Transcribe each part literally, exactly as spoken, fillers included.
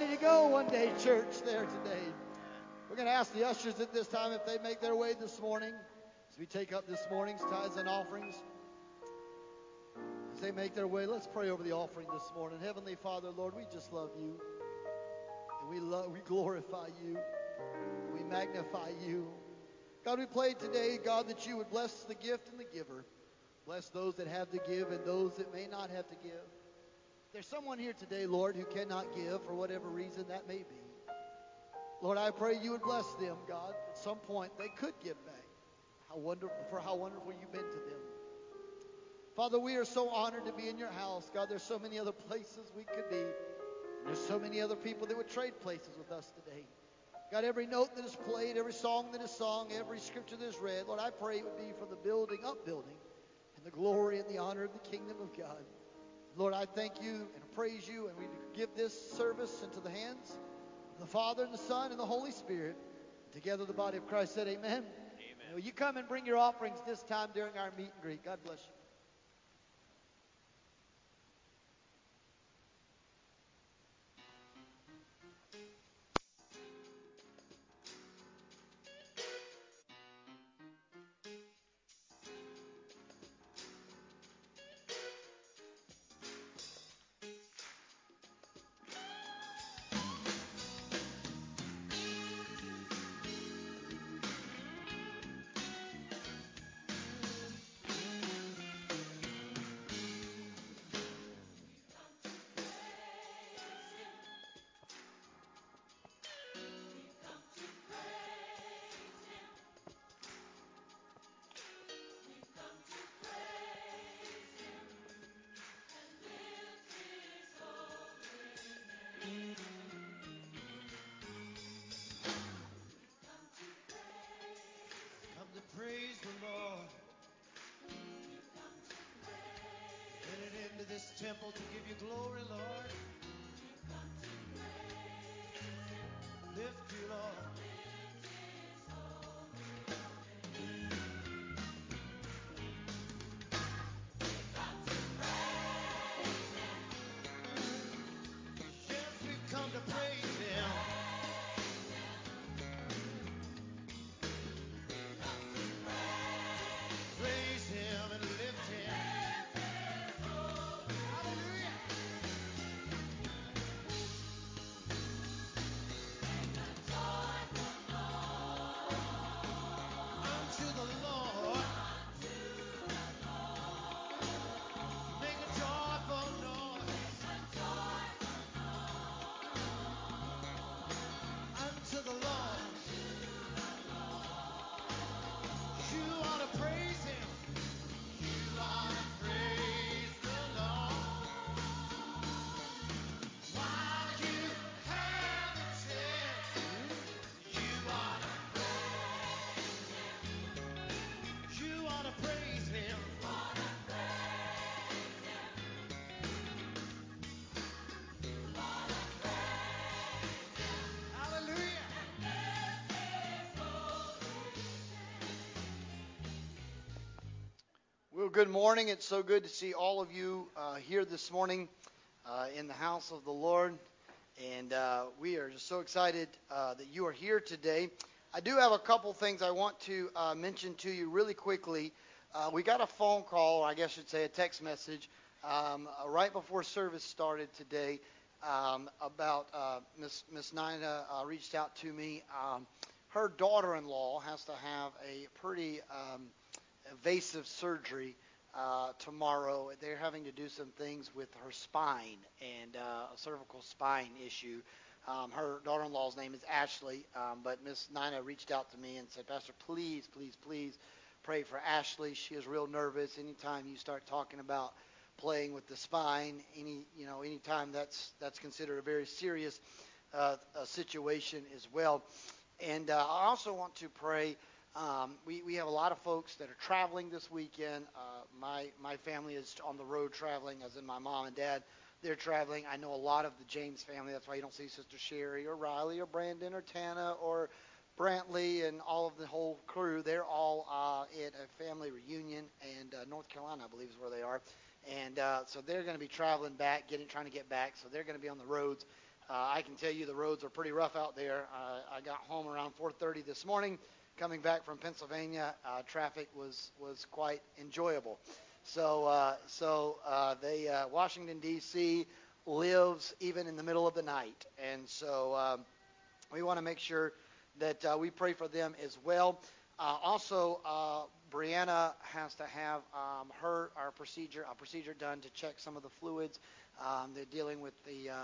ready to go one day church there today. We're going to ask the ushers at this time if they make their way this morning as we take up this morning's tithes and offerings. As they make their way, let's pray over the offering this morning. Heavenly Father, Lord, we just love you. And we love, we glorify you. We magnify you. God, we pray today, God, that you would bless the gift and the giver. Bless those that have to give and those that may not have to give. There's someone here today, Lord, who cannot give for whatever reason that may be. Lord, I pray you would bless them, God. At some point, they could give back. How wonderful, for how wonderful you've been to them. Father, we are so honored to be in your house. God, there's so many other places we could be. And there's so many other people that would trade places with us today. God, every note that is played, every song that is sung, every scripture that is read, Lord, I pray it would be for the building, upbuilding, and the glory and the honor of the kingdom of God. Lord, I thank you and praise you, and we give this service into the hands of the Father and the Son and the Holy Spirit. Together the body of Christ said, amen. Amen. And will you come and bring your offerings this time during our meet and greet? God bless you. Praise the Lord. Entered into this temple to give you glory, Lord. Lift you, Lord. Well, good morning. It's so good to see all of you uh, here this morning uh, in the house of the Lord. And uh, we are just so excited uh, that you are here today. I do have a couple things I want to uh, mention to you really quickly. Uh, we got a phone call, or I guess I should say a text message, um, right before service started today um, about uh, Miss, Miss Nina uh, reached out to me. Um, her daughter-in-law has to have a pretty... Um, Invasive surgery uh, tomorrow. They're having to do some things with her spine and uh, a cervical spine issue. Um, her daughter-in-law's name is Ashley, um, but Miss Nina reached out to me and said, Pastor, please, please, please pray for Ashley. She is real nervous. Anytime you start talking about playing with the spine, any you know, anytime that's that's considered a very serious uh, a situation as well. And uh, I also want to pray. Um, we, we have a lot of folks that are traveling this weekend. Uh, my my family is on the road traveling, as in my mom and dad. They're traveling. I know a lot of the James family. That's why you don't see Sister Sherry or Riley or Brandon or Tana or Brantley and all of the whole crew. They're all uh, at a family reunion, and uh, North Carolina, I believe, is where they are. And uh, so they're going to be traveling back, getting trying to get back. So they're going to be on the roads Uh, I can tell you the roads are pretty rough out there. Uh, I got home around four thirty this morning. Coming back from Pennsylvania, uh, traffic was, was quite enjoyable. So uh, so uh, they uh, Washington, D C lives even in the middle of the night. And so um, we want to make sure that uh, we pray for them as well. Uh, also, uh, Brianna has to have um, her our procedure a procedure done to check some of the fluids. Um, they're dealing with the uh,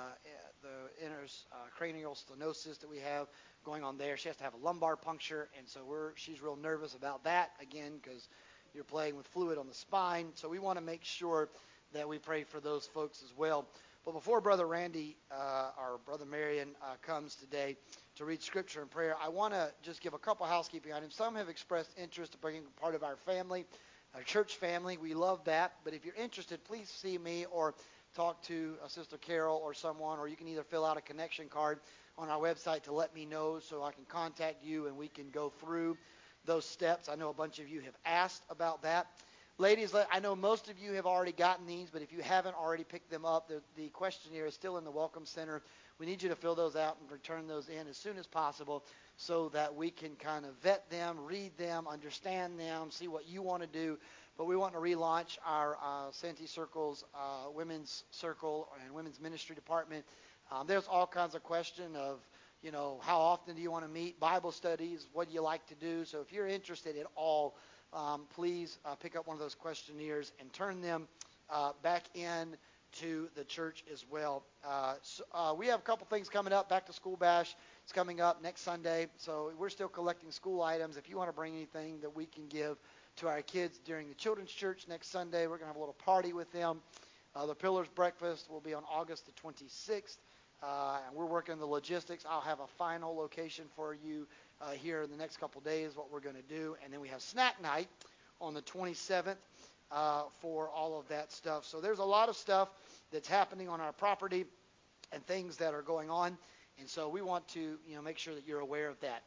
the inner uh, cranial stenosis that we have going on there. She has to have a lumbar puncture, and so we're she's real nervous about that again because you're playing with fluid on the spine. So we want to make sure that we pray for those folks as well. But before Brother Randy, uh, or Brother Marion, uh, comes today to read Scripture and prayer, I want to just give a couple housekeeping items. Some have expressed interest in bringing part of our family, our church family. We love that. But if you're interested, please see me or talk to uh, Sister Carol or someone, or you can either fill out a connection card on our website to let me know so I can contact you and we can go through those steps. I know a bunch of you have asked about that. Ladies, I know most of you have already gotten these, but if you haven't already picked them up, the, the questionnaire is still in the Welcome Center. We need you to fill those out and return those in as soon as possible so that we can kind of vet them, read them, understand them, see what you want to do. But we want to relaunch our uh, Santee Circle's uh, Women's Circle and Women's Ministry Department. Um, there's all kinds of question of, you know, how often do you want to meet, Bible studies, what do you like to do? So if you're interested at all, Um, please uh, pick up one of those questionnaires and turn them uh, back in to the church as well. Uh, so, uh, we have a couple things coming up. Back to School Bash is coming up next Sunday. So we're still collecting school items. If you want to bring anything that we can give to our kids during the Children's Church next Sunday, we're going to have a little party with them. Uh, the Pillars Breakfast will be on August the twenty-sixth. Uh, and we're working the logistics. I'll have a final location for you Uh, here in the next couple days, what we're going to do. And then we have snack night on the twenty-seventh uh, for all of that stuff. So there's a lot of stuff that's happening on our property and things that are going on. And so we want to, you know, make sure that you're aware of that.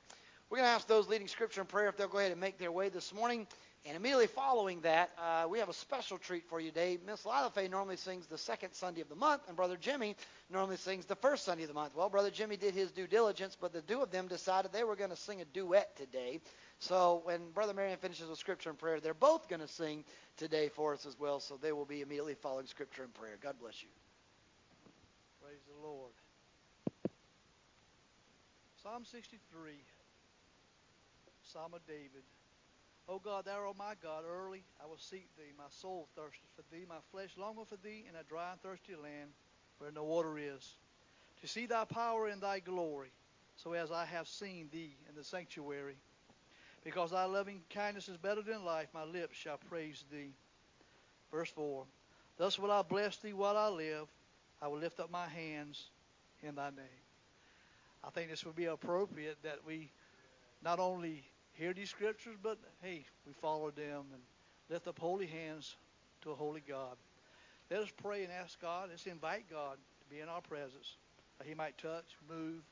We're going to ask those leading Scripture and prayer if they'll go ahead and make their way this morning. And immediately following that, uh, we have a special treat for you today. Miss Lila Faye normally sings the second Sunday of the month, and Brother Jimmy normally sings the first Sunday of the month. Well, Brother Jimmy did his due diligence, but the two of them decided they were going to sing a duet today. So when Brother Marion finishes with Scripture and prayer, they're both going to sing today for us as well. So they will be immediately following Scripture and prayer. God bless you. Praise the Lord. Psalm sixty-three. Psalm of David. O God, thou art my God, early I will seek thee. My soul thirsteth for thee, my flesh longeth for thee in a dry and thirsty land where no water is, to see thy power and thy glory, so as I have seen thee in the sanctuary. Because thy loving kindness is better than life, my lips shall praise thee. Verse four, thus will I bless thee while I live. I will lift up my hands in thy name. I think this would be appropriate that we not only hear these scriptures, but hey, we follow them and lift up holy hands to a holy God. Let us pray and ask God, let's invite God to be in our presence, that he might touch, move,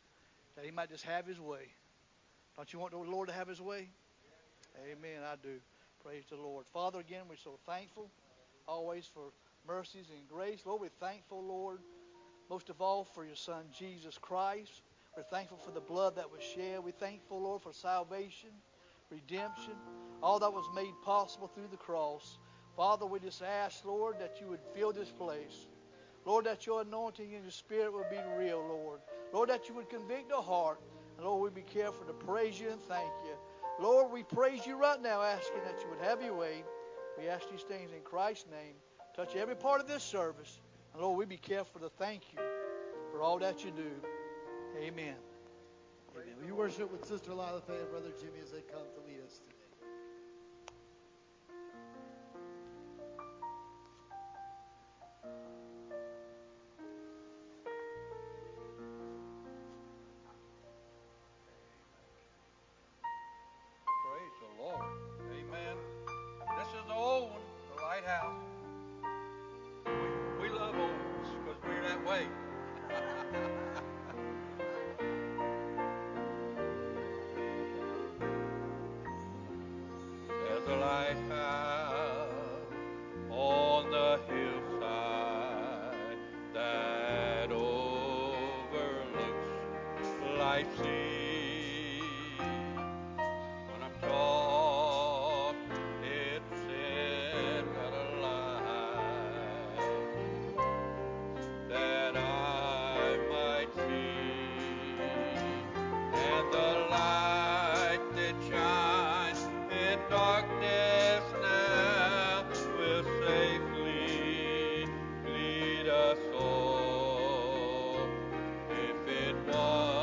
that he might just have his way. Don't you want the Lord to have his way? Amen, I do. Praise the Lord. Father, again, we're so thankful always for mercies and grace. Lord, we're thankful, Lord, most of all for your son, Jesus Christ. We're thankful for the blood that was shed. We're thankful, Lord, for salvation, redemption, all that was made possible through the cross. Father, we just ask, Lord, that you would fill this place. Lord, that your anointing and your spirit would be real, Lord. Lord, that you would convict the heart. And Lord, we'd be careful to praise you and thank you. Lord, we praise you right now, asking that you would have your way. We ask these things in Christ's name. Touch every part of this service. And Lord, we'd be careful to thank you for all that you do. Amen. Amen. Will you worship with Sister Lila Faye and Brother Jimmy as they come to lead us today? Praise the Lord. Amen. This is the old one, the lighthouse. We, we love old ones because we're that way. lightly when I'm taught it's in better life that I might see, and the light that shines in darkness now will safely lead us home if it was.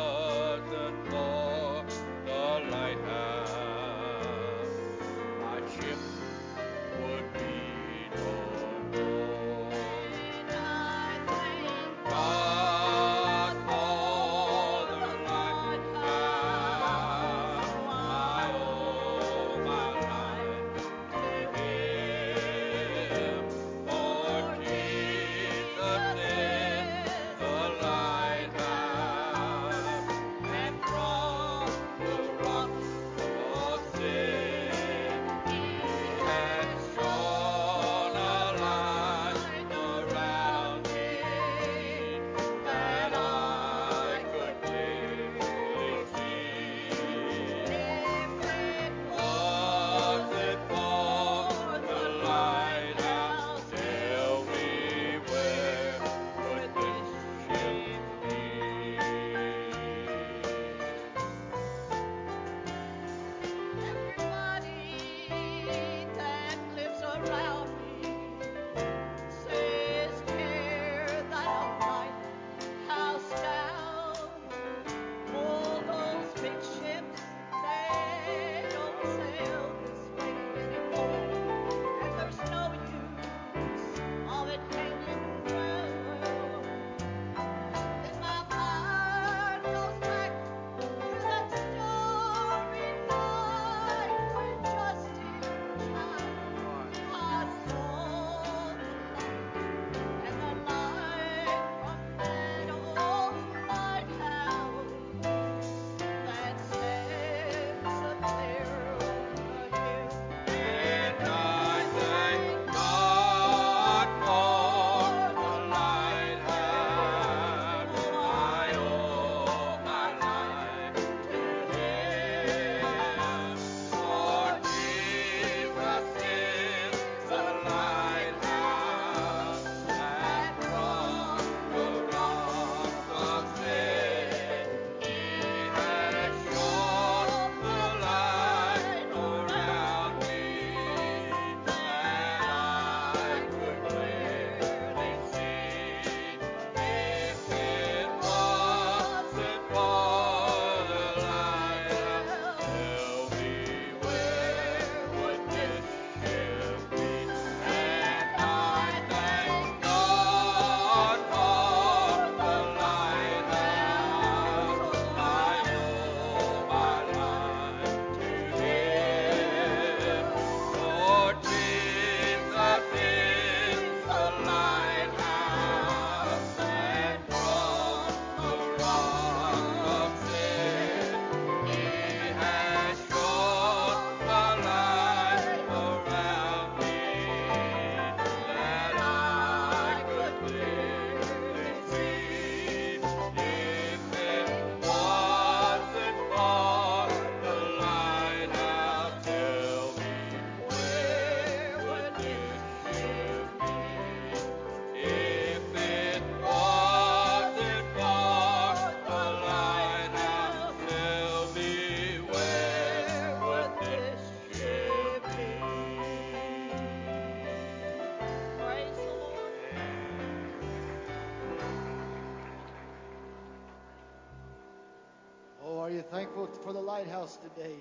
Thankful for the lighthouse today.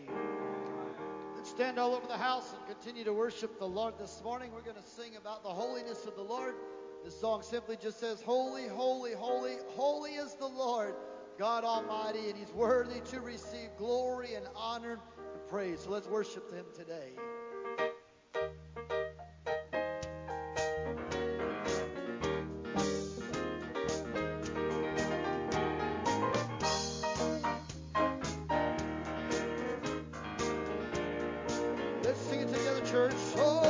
Let's stand all over the house and continue to worship the Lord this morning. We're going to sing about the holiness of the Lord. This song simply just says, holy, holy, holy, holy is the Lord, God Almighty, and He's worthy to receive glory and honor and praise. So let's worship Him today. Oh!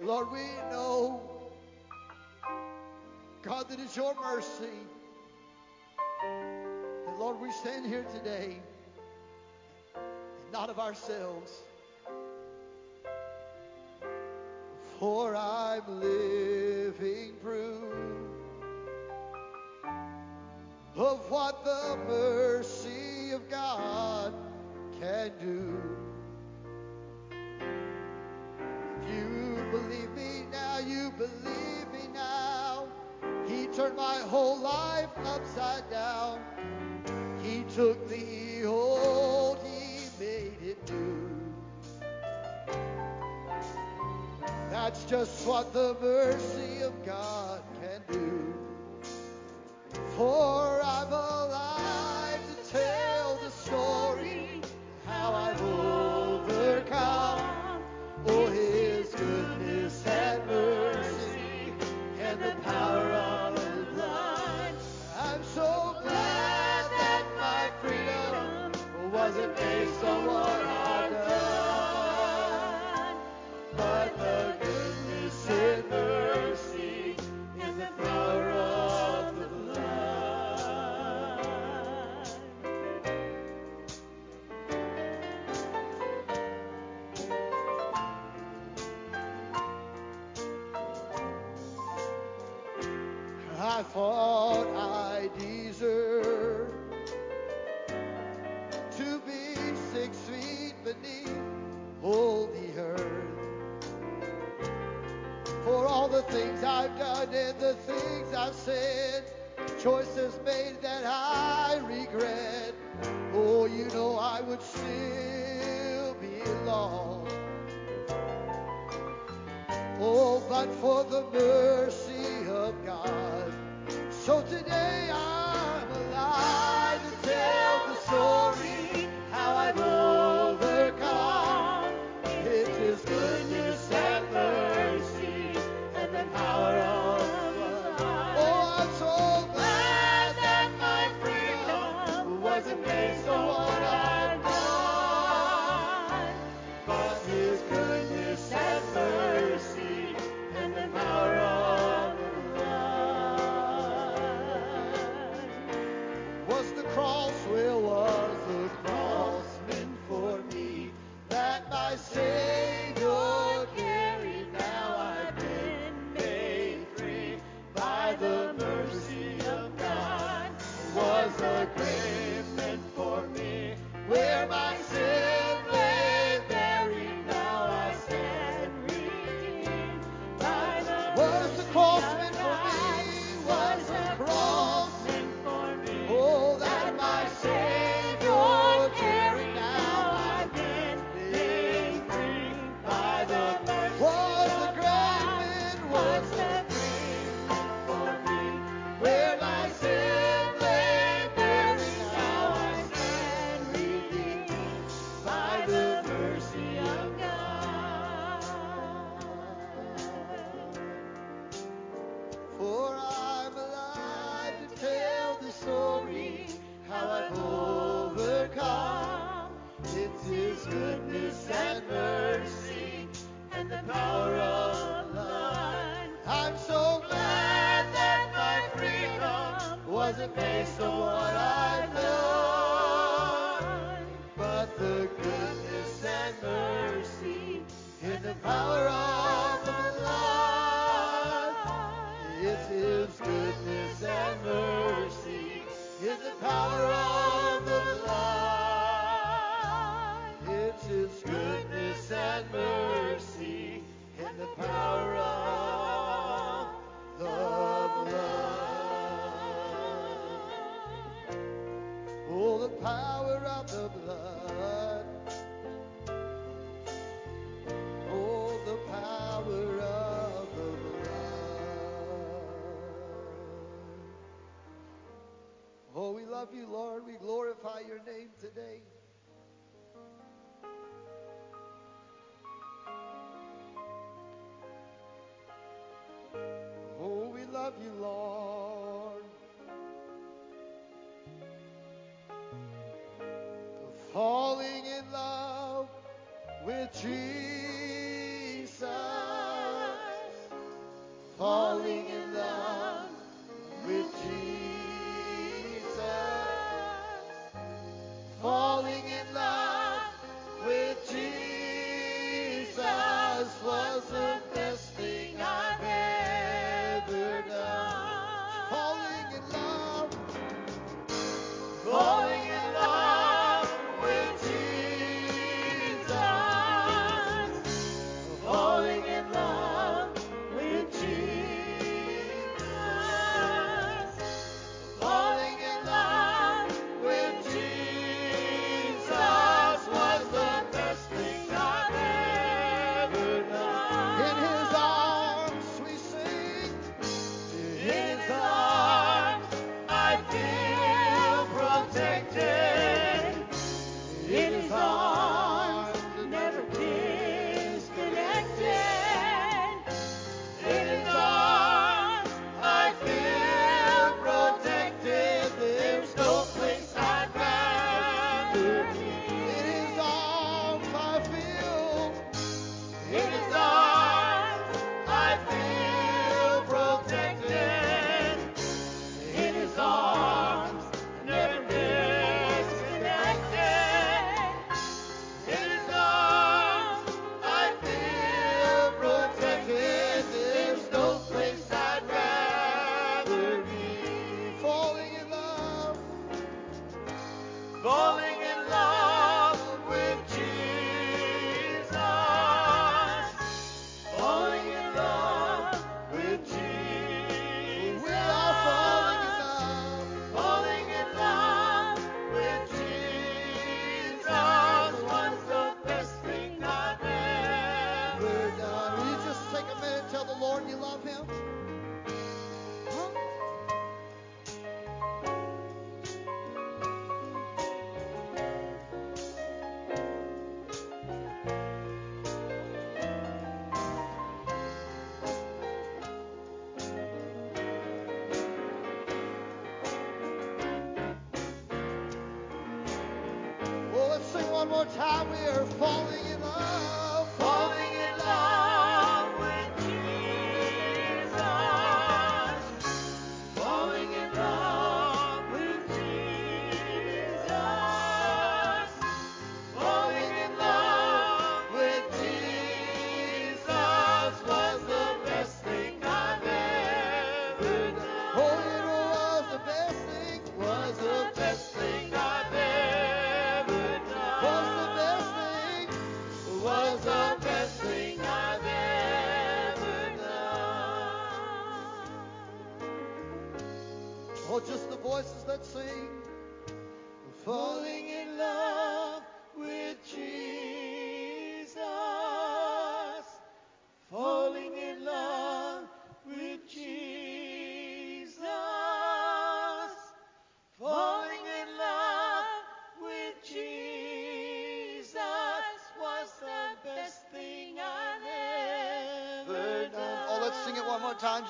Lord, we know, God, that it's your mercy. And Lord, we stand here today, and not of ourselves. For I'm living proof of what the mercy of God can do. Believe me now, you believe me now. He turned my whole life upside down. He took the old, he made it new. That's just what the mercy of God can do. For I'm alive to tell the story how I've overcome. Oh, his goodness. Based on what I've done, but the goodness and mercy is the power of the blood. I thought I deserved to be six feet beneath all the earth. For all the things I've done and the things I've said, choices made that I regret. Oh, you know I would still be lost. Oh, but for the mercy of God. So today I'm alive to tell the story. I've overcome. It's his goodness and mercy and the power of God. Oh, I'm so glad that my freedom wasn't based on what I've done, but his goodness and mercy and the power of God. you, Lord. For falling in love with Jesus. Falling in love with Jesus. Falling in love with Jesus was the best thing I've ever done. Falling in love. Falling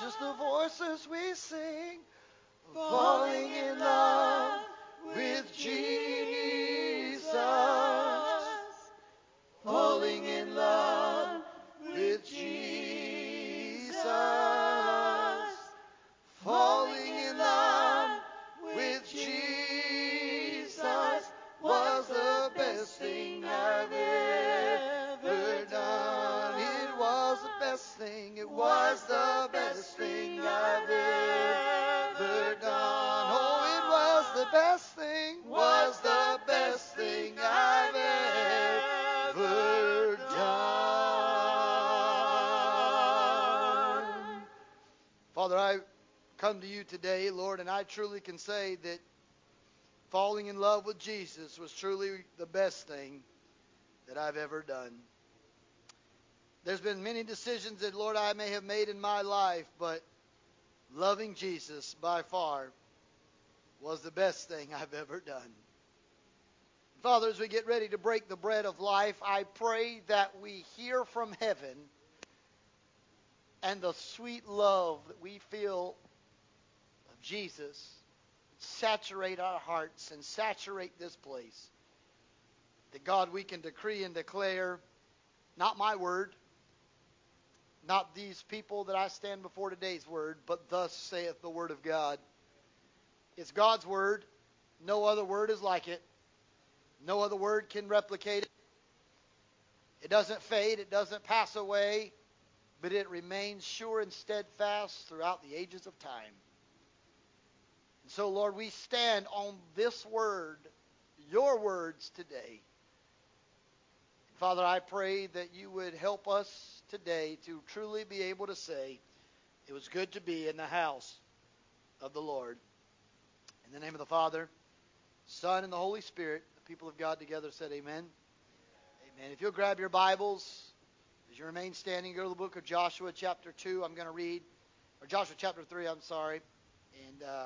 just the voices we sing, falling in love with Jesus, falling in love with Jesus, falling in love with Jesus was the best thing I've ever done. It was the best thing, it was the thing I've ever done. Oh, it was the best thing, was the best thing I've ever done. Father, I come to you today, Lord, and I truly can say that falling in love with Jesus was truly the best thing that I've ever done. There's been many decisions that, Lord, I may have made in my life, but loving Jesus by far was the best thing I've ever done. Father, as we get ready to break the bread of life, I pray that we hear from heaven and the sweet love that we feel Jesus saturate our hearts and saturate this place. That, God, we can decree and declare, not my word, not these people that I stand before today's word, but thus saith the word of God. It's God's word. No other word is like it. No other word can replicate it. It doesn't fade. It doesn't pass away. But it remains sure and steadfast throughout the ages of time. And so, Lord, we stand on this word, your words today. Father, I pray that you would help us today to truly be able to say, it was good to be in the house of the Lord. In the name of the Father, Son, and the Holy Spirit, the people of God together said amen. Amen. If you'll grab your Bibles, as you remain standing, go to the book of Joshua chapter two. I'm going to read, or Joshua chapter three, I'm sorry. And uh,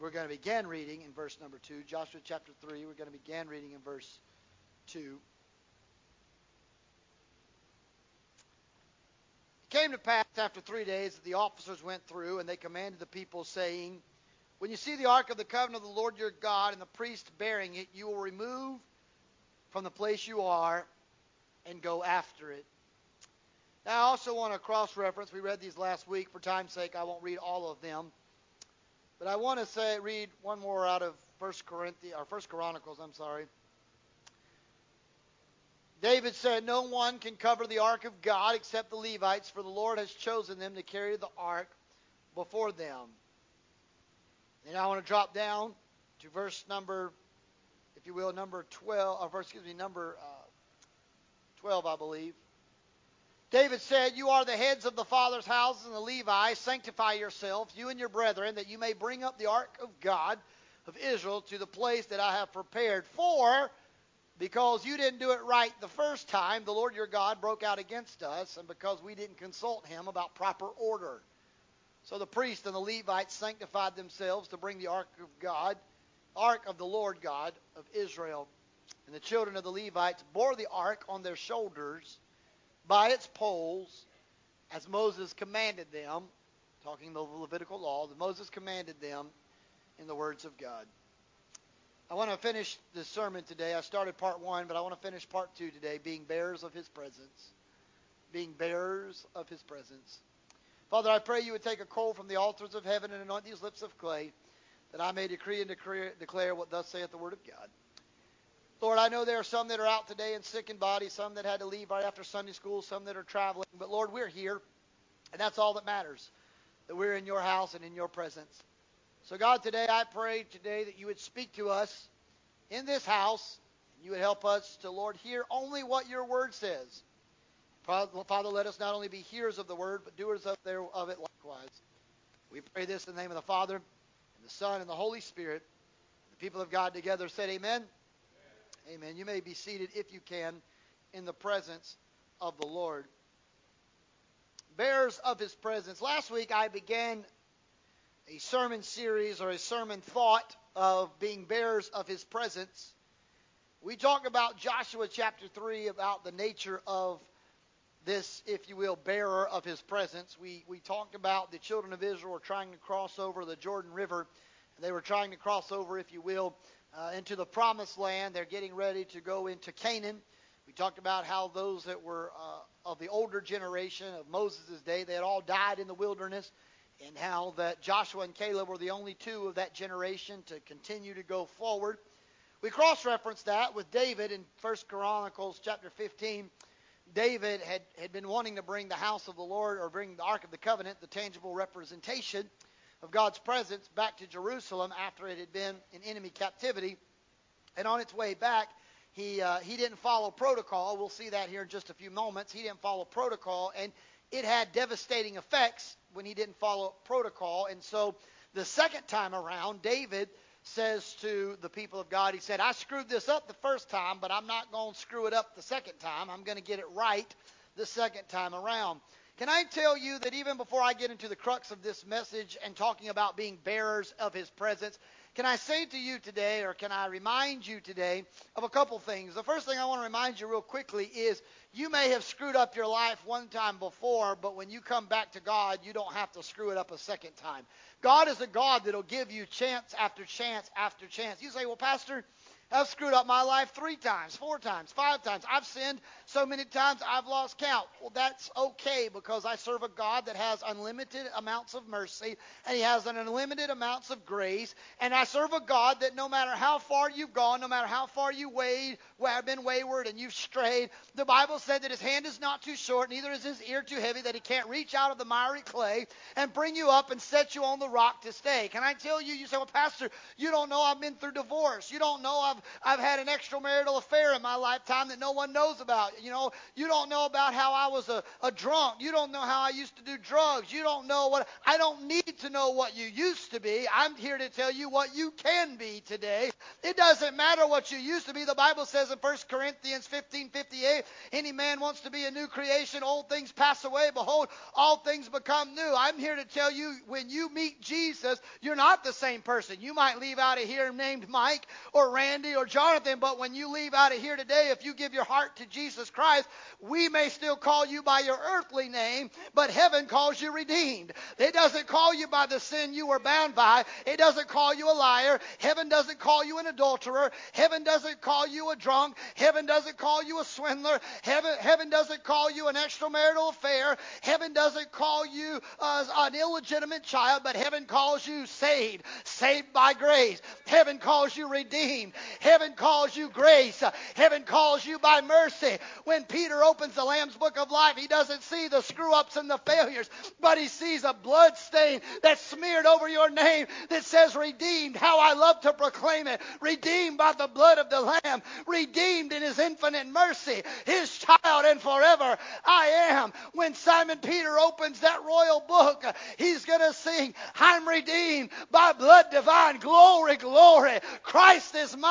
we're going to begin reading in verse number two. Joshua chapter three, we're going to begin reading in verse two. It came to pass after three days that the officers went through, and they commanded the people, saying, when you see the ark of the covenant of the Lord your God and the priest bearing it, you will remove from the place you are and go after it. Now, I also want to cross-reference. We read these last week. For time's sake, I won't read all of them. But I want to say, read one more out of First Corinthians, or First Chronicles. I'm sorry. David said, "No one can cover the ark of God except the Levites, for the Lord has chosen them to carry the ark before them." And I want to drop down to verse number, if you will, number twelve, or verse, excuse me, number. Uh, twelve, I believe. David said, you are the heads of the father's house and the Levi. Sanctify yourselves, you and your brethren, that you may bring up the ark of God of Israel to the place that I have prepared. For, because you didn't do it right the first time, the Lord your God broke out against us, and because we didn't consult him about proper order. So the priest and the Levites sanctified themselves to bring the ark of God, ark of the Lord God of Israel. And the children of the Levites bore the ark on their shoulders by its poles, as Moses commanded them, talking the Levitical law, that Moses commanded them in the words of God. I want to finish this sermon today. I started part one, but I want to finish part two today, being bearers of his presence. Being bearers of his presence. Father, I pray you would take a coal from the altars of heaven and anoint these lips of clay, that I may decree and declare what thus saith the word of God. Lord, I know there are some that are out today and sick in body, some that had to leave right after Sunday school, some that are traveling. But, Lord, we're here, and that's all that matters, that we're in your house and in your presence. So, God, today I pray today that you would speak to us in this house, and you would help us to, Lord, hear only what your word says. Father, let us not only be hearers of the word, but doers of it likewise. We pray this in the name of the Father, and the Son, and the Holy Spirit. The people of God together said amen. Amen. You may be seated, if you can, in the presence of the Lord. Bearers of his presence. Last week I began a sermon series or a sermon thought of being bearers of his presence. We talked about Joshua chapter three, about the nature of this, if you will, bearer of his presence. We, we talked about the children of Israel were trying to cross over the Jordan River. They were trying to cross over, if you will, Uh, into the promised land. They're getting ready to go into Canaan. We talked about how those that were uh, of the older generation of Moses' day, they had all died in the wilderness, and how that Joshua and Caleb were the only two of that generation to continue to go forward. We cross-referenced that with David in First Chronicles chapter fifteen. David had, had been wanting to bring the house of the Lord, or bring the Ark of the Covenant, the tangible representation of God's presence, back to Jerusalem after it had been in enemy captivity. And on its way back, he uh, he didn't follow protocol. We'll see that here in just a few moments. He didn't follow protocol, and it had devastating effects when he didn't follow protocol. And so the second time around, David says to the people of God, he said, I screwed this up the first time, but I'm not going to screw it up the second time. I'm going to get it right the second time around. Can I tell you that even before I get into the crux of this message and talking about being bearers of his presence, Can I say to you today, or can I remind you today of a couple things? The first thing I want to remind you real quickly is you may have screwed up your life one time before, but when you come back to God, you don't have to screw it up a second time. God is a God that'll give you chance after chance after chance. You say, well, Pastor, I've screwed up my life three times, four times, five times. I've sinned so many times I've lost count. Well, that's okay, because I serve a God that has unlimited amounts of mercy, and he has an unlimited amounts of grace. And I serve a God that no matter how far you've gone, no matter how far you wade, have been wayward and you've strayed, the Bible said that his hand is not too short, neither is his ear too heavy, that he can't reach out of the miry clay and bring you up and set you on the rock to stay. Can I tell you, you say, well, Pastor, you don't know I've been through divorce. You don't know I've I've had an extramarital affair in my lifetime that no one knows about. You know, you don't know about how I was a, a drunk. You don't know how I used to do drugs. You don't know what, I don't need to know what you used to be. I'm here to tell you what you can be today. It doesn't matter what you used to be. The Bible says in First Corinthians fifteen fifty-eight, any man wants to be a new creation, old things pass away. Behold, all things become new. I'm here to tell you, when you meet Jesus, you're not the same person. You might leave out of here named Mike or Randy or Jonathan, but when you leave out of here today, if you give your heart to Jesus Christ, we may still call you by your earthly name, but heaven calls you redeemed. It doesn't call you by the sin you were bound by. It doesn't call you a liar. Heaven doesn't call you an adulterer. Heaven doesn't call you a drunk. Heaven doesn't call you a swindler. Heaven, heaven doesn't call you an extramarital affair. Heaven doesn't call you uh, an illegitimate child, but heaven calls you saved, saved by grace. Heaven calls you redeemed. Heaven calls you grace. Heaven calls you by mercy. When Peter opens the Lamb's Book of Life, he doesn't see the screw-ups and the failures, but he sees a blood stain that's smeared over your name that says redeemed. How I love to proclaim it. Redeemed by the blood of the Lamb. Redeemed in his infinite mercy. His child and forever I am. When Simon Peter opens that royal book, he's going to sing, I'm redeemed by blood divine. Glory, glory. Christ is mine.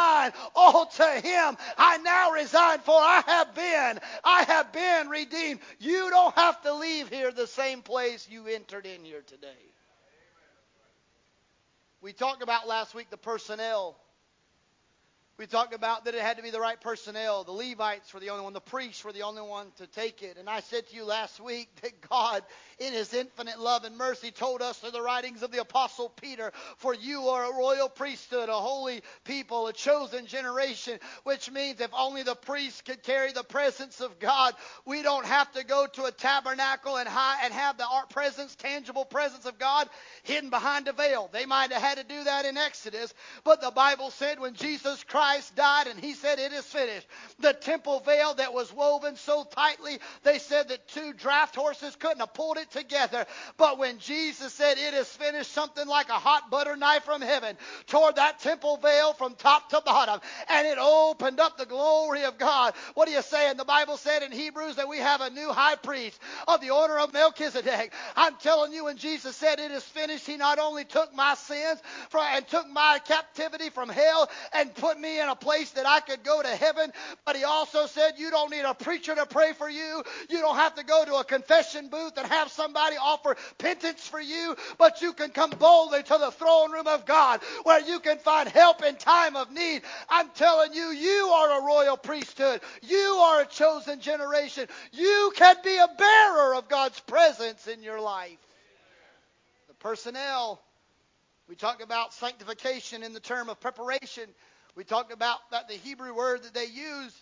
All to him I now resign, for I have been, I have been redeemed. You don't have to leave here the same place you entered in here today. We talked about last week the personnel. We talked about that it had to be the right personnel. The Levites were the only one. The priests were the only one to take it. And I said to you last week that God, in his infinite love and mercy, told us through the writings of the Apostle Peter, for you are a royal priesthood, a holy people, a chosen generation, which means if only the priests could carry the presence of God, we don't have to go to a tabernacle and high, and have the our presence, tangible presence of God hidden behind a veil. They might have had to do that in Exodus, but the Bible said when Jesus Christ died and he said, it is finished, the temple veil that was woven so tightly, they said that two draft horses couldn't have pulled it together. But when Jesus said, it is finished, something like a hot butter knife from heaven tore that temple veil from top to bottom, and it opened up the glory of God. What are you saying? The Bible said in Hebrews that we have a new high priest of the order of Melchizedek. I'm telling you, when Jesus said, it is finished, he not only took my sins from, and took my captivity from hell and put me in a place that I could go to heaven, but he also said, you don't need a preacher to pray for you. You don't have to go to a confession booth and have somebody offer penance for you, but you can come boldly to the throne room of God where you can find help in time of need. I'm telling you, you are a royal priesthood. You are a chosen generation. You can be a bearer of God's presence in your life. The personnel, we talked about sanctification in the term of preparation. We talked about that the Hebrew word that they use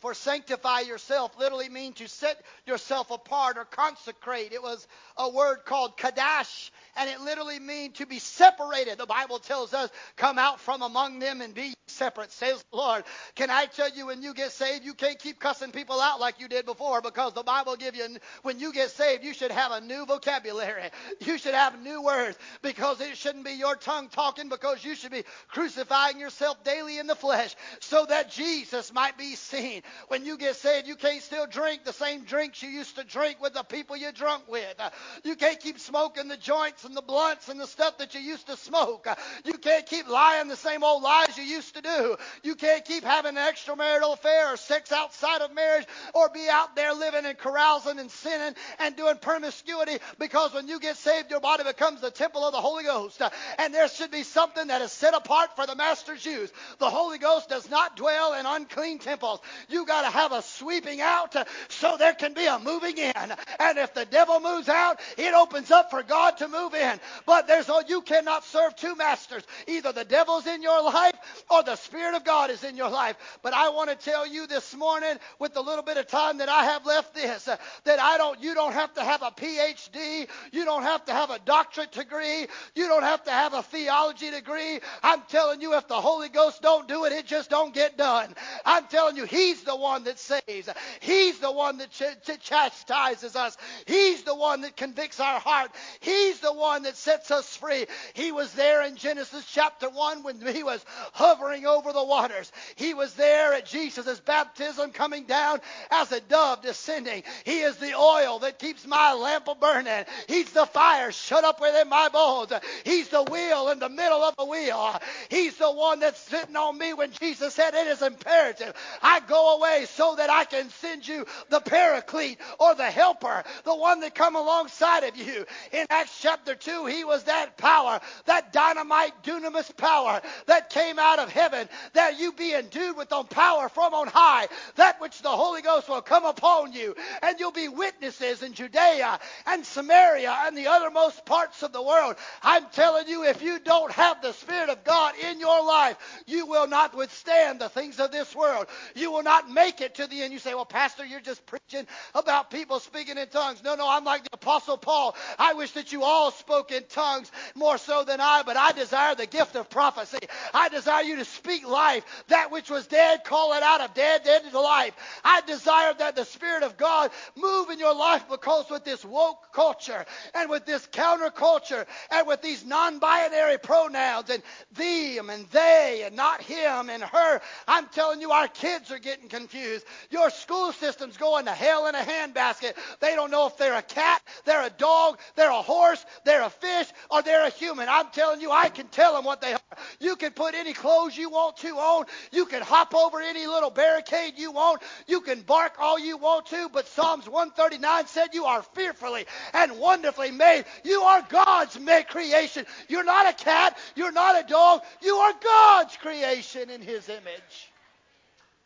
for sanctify yourself literally means to set yourself apart or consecrate. It was a word called kadash, and it literally means to be separated. The Bible tells us, come out from among them and be separate, says the Lord. Can I tell you, when you get saved, you can't keep cussing people out like you did before, because the Bible gives you, when you get saved, you should have a new vocabulary. You should have new words, because it shouldn't be your tongue talking, because you should be crucifying yourself daily in the flesh so that Jesus might be seen. When you get saved, you can't still drink the same drinks you used to drink with the people you drunk with. You can't keep smoking the joints and the blunts and the stuff that you used to smoke. You can't keep lying the same old lies you used to to do. You can't keep having an extramarital affair or sex outside of marriage or be out there living and carousing and sinning and doing promiscuity, because when you get saved, your body becomes the temple of the Holy Ghost. And there should be something that is set apart for the Master's use. The Holy Ghost does not dwell in unclean temples. You got to have a sweeping out so there can be a moving in. And if the devil moves out, it opens up for God to move in. But there's no, you cannot serve two masters. Either the devil's in your life or the Spirit of God is in your life. But I want to tell you this morning, with the little bit of time that I have left, this uh, that I don't. You don't have to have a P H D. You don't have to have a doctorate degree. You don't have to have a theology degree. I'm telling you, if the Holy Ghost don't do it, it just don't get done. I'm telling you, He's the one that saves. He's the one that ch- ch- chastises us. He's the one that convicts our heart. He's the one that sets us free. He was there in Genesis chapter one when He was hovering over the waters. He was there at Jesus' baptism, coming down as a dove descending. He is the oil that keeps my lamp burning. He's the fire shut up within my bones. He's the wheel in the middle of a wheel. He's the one that's sitting on me when Jesus said, it is imperative I go away so that I can send you the paraclete, or the helper, the one that come alongside of you. In Acts chapter two, He was that power, that dynamite dunamis power that came out of heaven, that you be endued with the power from on high, that which the Holy Ghost will come upon you, and you'll be witnesses in Judea and Samaria and the uttermost parts of the world. I'm telling you, if you don't have the Spirit of God in your life, you will not withstand the things of this world. You will not make it to the end. You say, well, Pastor, you're just preaching about people speaking in tongues. No, no, I'm like the Apostle Paul. I wish that you all spoke in tongues more so than I, but I desire the gift of prophecy. I desire you to speak life. That which was dead, call it out of dead, dead to life. I desire that the Spirit of God move in your life, because with this woke culture and with this counterculture and with these non-binary pronouns and them and they and not him and her, I'm telling you, our kids are getting confused. Your school system's going to hell in a handbasket. They don't know if they're a cat, they're a dog, they're a horse, they're a fish, or they're a human. I'm telling you, I can tell them what they are. You can put any clothes you want to on. You can hop over any little barricade you want. You can bark all you want to, but Psalms one thirty-nine said you are fearfully and wonderfully made. You are God's made creation. You're not a cat. You're not a dog. You are God's creation in His image.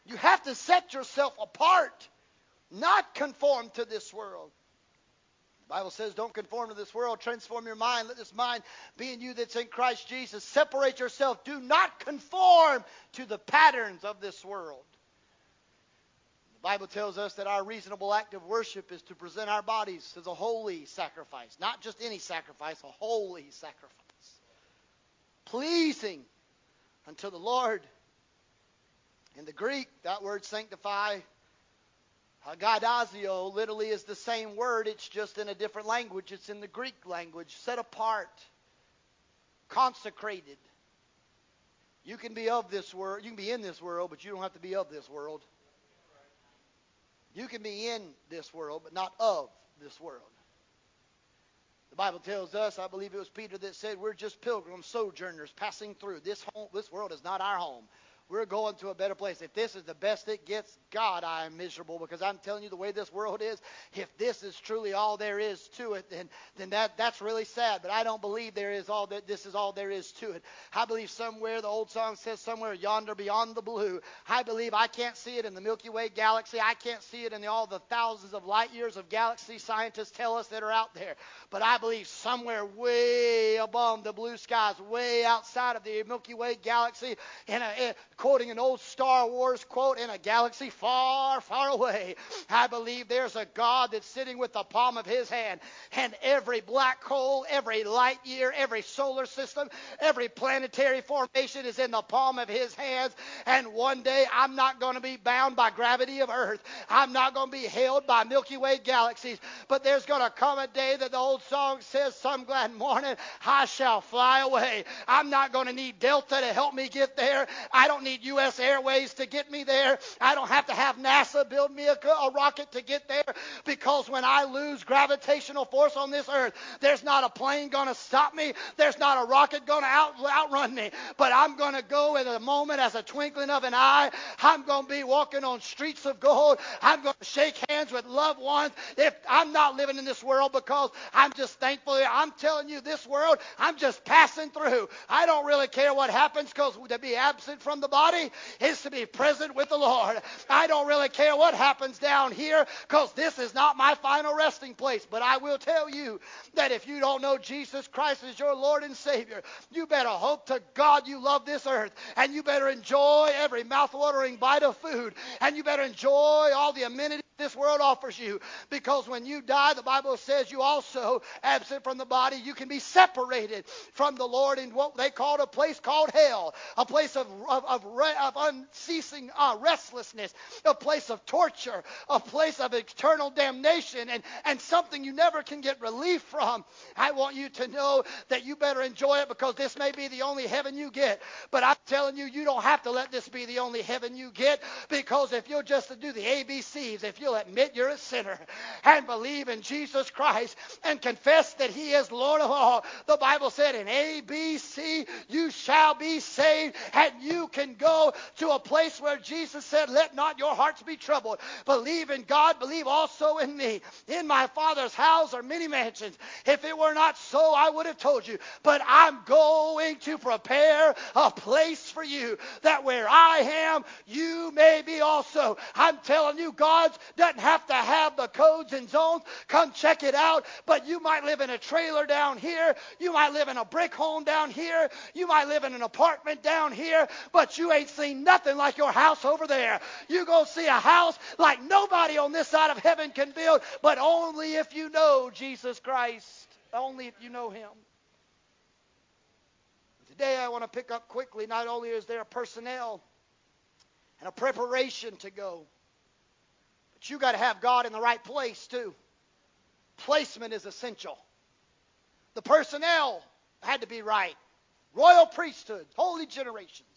You have to set yourself apart, not conform to this world. The Bible says, don't conform to this world. Transform your mind. Let this mind be in you that's in Christ Jesus. Separate yourself. Do not conform to the patterns of this world. The Bible tells us that our reasonable act of worship is to present our bodies as a holy sacrifice. Not just any sacrifice, a holy sacrifice. Pleasing unto the Lord. In the Greek, that word sanctify, hagadazio, literally is the same word. It's just in a different language. It's in the Greek language. Set apart. Consecrated. You can be of this world. You can be in this world, but you don't have to be of this world. You can be in this world, but not of this world. The Bible tells us, I believe it was Peter that said, we're just pilgrims, sojourners, passing through. This home, this world is not our home. We're going to a better place. If this is the best it gets, God, I am miserable, because I'm telling you, the way this world is, if this is truly all there is to it, then then that that's really sad. But I don't believe there is all that. This is all there is to it. I believe somewhere, the old song says, somewhere yonder beyond the blue. I believe I can't see it in the Milky Way galaxy. I can't see it in the, all the thousands of light years of galaxy scientists tell us that are out there. But I believe somewhere way above the blue skies, way outside of the Milky Way galaxy, in a in, quoting an old Star Wars quote, in a galaxy far, far away, I believe there's a God that's sitting with the palm of His hand. And every black hole, every light year, every solar system, every planetary formation is in the palm of His hands. And one day I'm not going to be bound by gravity of Earth. I'm not going to be held by Milky Way galaxies. But there's going to come a day that the old song says, some glad morning I shall fly away. I'm not going to need Delta to help me get there. I don't need U S Airways to get me there. I don't have to have NASA build me a, a rocket to get there, because when I lose gravitational force on this earth, there's not a plane going to stop me. There's not a rocket going to out, outrun me. But I'm going to go in a moment, as a twinkling of an eye. I'm going to be walking on streets of gold. I'm going to shake hands with loved ones. If I'm not living in this world because I'm just thankful. I'm telling you, this world, I'm just passing through. I don't really care what happens, because to be absent from the body is to be present with the Lord. I don't really care what happens down here, because this is not my final resting place. But I will tell you that if you don't know Jesus Christ as your Lord and Savior, you better hope to God you love this earth, and you better enjoy every mouth-watering bite of food, and you better enjoy all the amenities this world offers you, because when you die, the Bible says you also, absent from the body, you can be separated from the Lord in what they called a place called hell, a place of of, of, of unceasing uh, restlessness, a place of torture, a place of eternal damnation, and, and something you never can get relief from. I want you to know that you better enjoy it, because this may be the only heaven you get. But I'm telling you, you don't have to let this be the only heaven you get, because if you'll just do the A B Cs, if you You'll admit you're a sinner and believe in Jesus Christ and confess that He is Lord of all. The Bible said in A, B, C, you shall be saved, and you can go to a place where Jesus said, let not your hearts be troubled. Believe in God, believe also in me. In my Father's house are many mansions. If it were not so, I would have told you. But I'm going to prepare a place for you, that where I am, you may be also. I'm telling you, God's doesn't have to have the codes and zones. Come check it out. But you might live in a trailer down here. You might live in a brick home down here. You might live in an apartment down here. But you ain't seen nothing like your house over there. You're going to see a house like nobody on this side of heaven can build. But only if you know Jesus Christ. Only if you know Him. Today I want to pick up quickly. Not only is there personnel and a preparation to go, but you got to have God in the right place too. Placement is essential. The personnel had to be right. Royal priesthood, holy generations.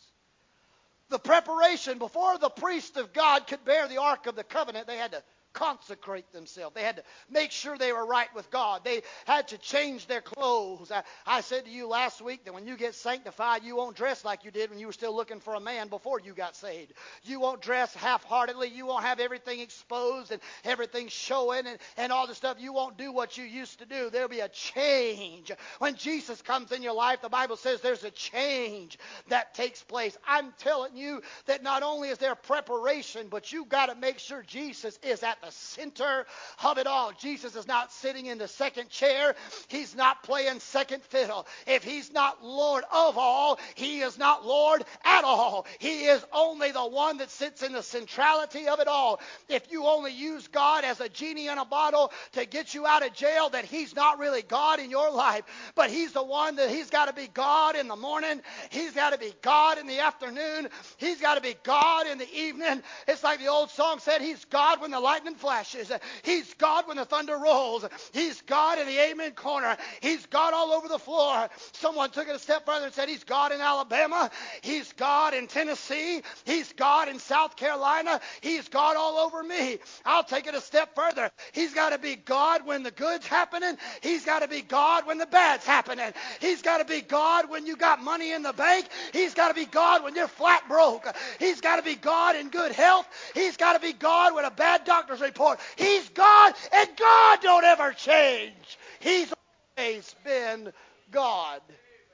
The preparation, before the priest of God could bear the Ark of the Covenant, they had to consecrate themselves. They had to make sure they were right with God. They had to change their clothes. I, I said to you last week that when you get sanctified, you won't dress like you did when you were still looking for a man before you got saved. You won't dress half-heartedly. You won't have everything exposed and everything showing and, and all this stuff. You won't do what you used to do. There'll be a change. When Jesus comes in your life, the Bible says there's a change that takes place. I'm telling you that not only is there preparation, but you got to make sure Jesus is at the center of it all. Jesus is not sitting in the second chair. He's not playing second fiddle. If He's not Lord of all, He is not Lord at all. He is only the one that sits in the centrality of it all. If you only use God as a genie in a bottle to get you out of jail, then He's not really God in your life. But He's the one that He's got to be God in the morning. He's got to be God in the afternoon. He's got to be God in the evening. It's like the old song said, He's God when the light lightning flashes. He's God when the thunder rolls. He's God in the amen corner. He's God all over the floor. Someone took it a step further and said He's God in Alabama. He's God in Tennessee. He's God in South Carolina. He's God all over me. I'll take it a step further. He's got to be God when the good's happening. He's got to be God when the bad's happening. He's got to be God when you got money in the bank. He's got to be God when you're flat broke. He's got to be God in good health. He's got to be God when a bad doctor report. He's God, and God don't ever change. He's always been God.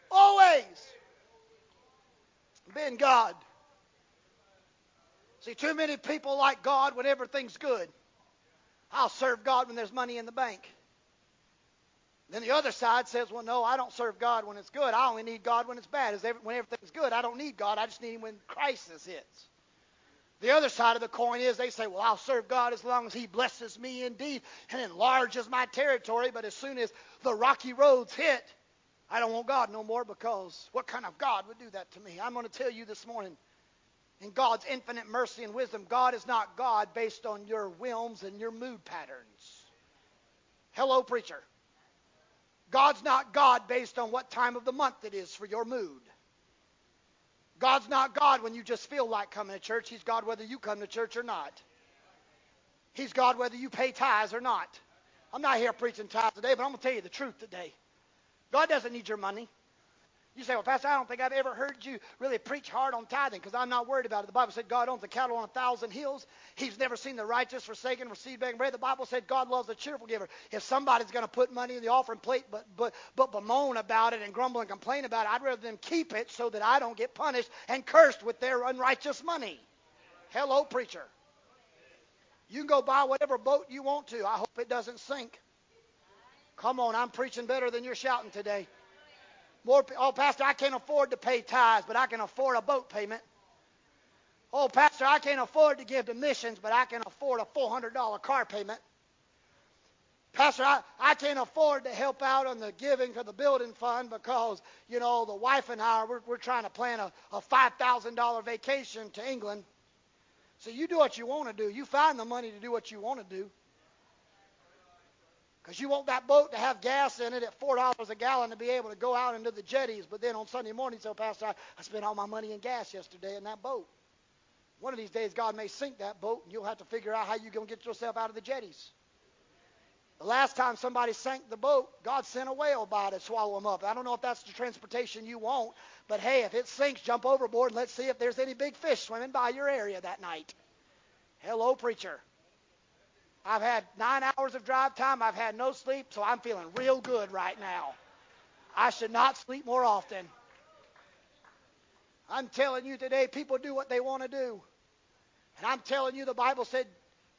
Always been God. See, too many people like God when everything's good. I'll serve God when there's money in the bank. Then the other side says, well, no, I don't serve God when it's good. I only need God when it's bad. When everything's good, I don't need God. I just need Him when crisis hits. The other side of the coin is they say, well, I'll serve God as long as He blesses me indeed and enlarges my territory. But as soon as the rocky roads hit, I don't want God no more, because what kind of God would do that to me? I'm going to tell you this morning, in God's infinite mercy and wisdom, God is not God based on your whims and your mood patterns. Hello, preacher. God's not God based on what time of the month it is for your mood. God's not God when you just feel like coming to church. He's God whether you come to church or not. He's God whether you pay tithes or not. I'm not here preaching tithes today, but I'm going to tell you the truth today. God doesn't need your money. You say, well, Pastor, I don't think I've ever heard you really preach hard on tithing because I'm not worried about it. The Bible said God owns the cattle on a thousand hills. He's never seen the righteous forsaken, received begging bread. The Bible said God loves a cheerful giver. If somebody's going to put money in the offering plate but, but, but bemoan about it and grumble and complain about it, I'd rather them keep it so that I don't get punished and cursed with their unrighteous money. Hello, preacher. You can go buy whatever boat you want to. I hope it doesn't sink. Come on, I'm preaching better than you're shouting today. More, oh, Pastor, I can't afford to pay tithes, but I can afford a boat payment. Oh, Pastor, I can't afford to give to missions, but I can afford a four hundred dollars car payment. Pastor, I, I can't afford to help out on the giving for the building fund because, you know, the wife and I, we're, we're trying to plan a, a five thousand dollars vacation to England. So you do what you want to do. You find the money to do what you want to do. Because you want that boat to have gas in it at four dollars a gallon to be able to go out into the jetties. But then on Sunday morning, so Pastor, I, I spent all my money in gas yesterday in that boat. One of these days, God may sink that boat, and you'll have to figure out how you're going to get yourself out of the jetties. The last time somebody sank the boat, God sent a whale by to swallow them up. I don't know if that's the transportation you want, but hey, if it sinks, jump overboard and let's see if there's any big fish swimming by your area that night. Hello, preacher. I've had nine hours of drive time. I've had no sleep, so I'm feeling real good right now. I should not sleep more often. I'm telling you today, people do what they want to do. And I'm telling you, the Bible said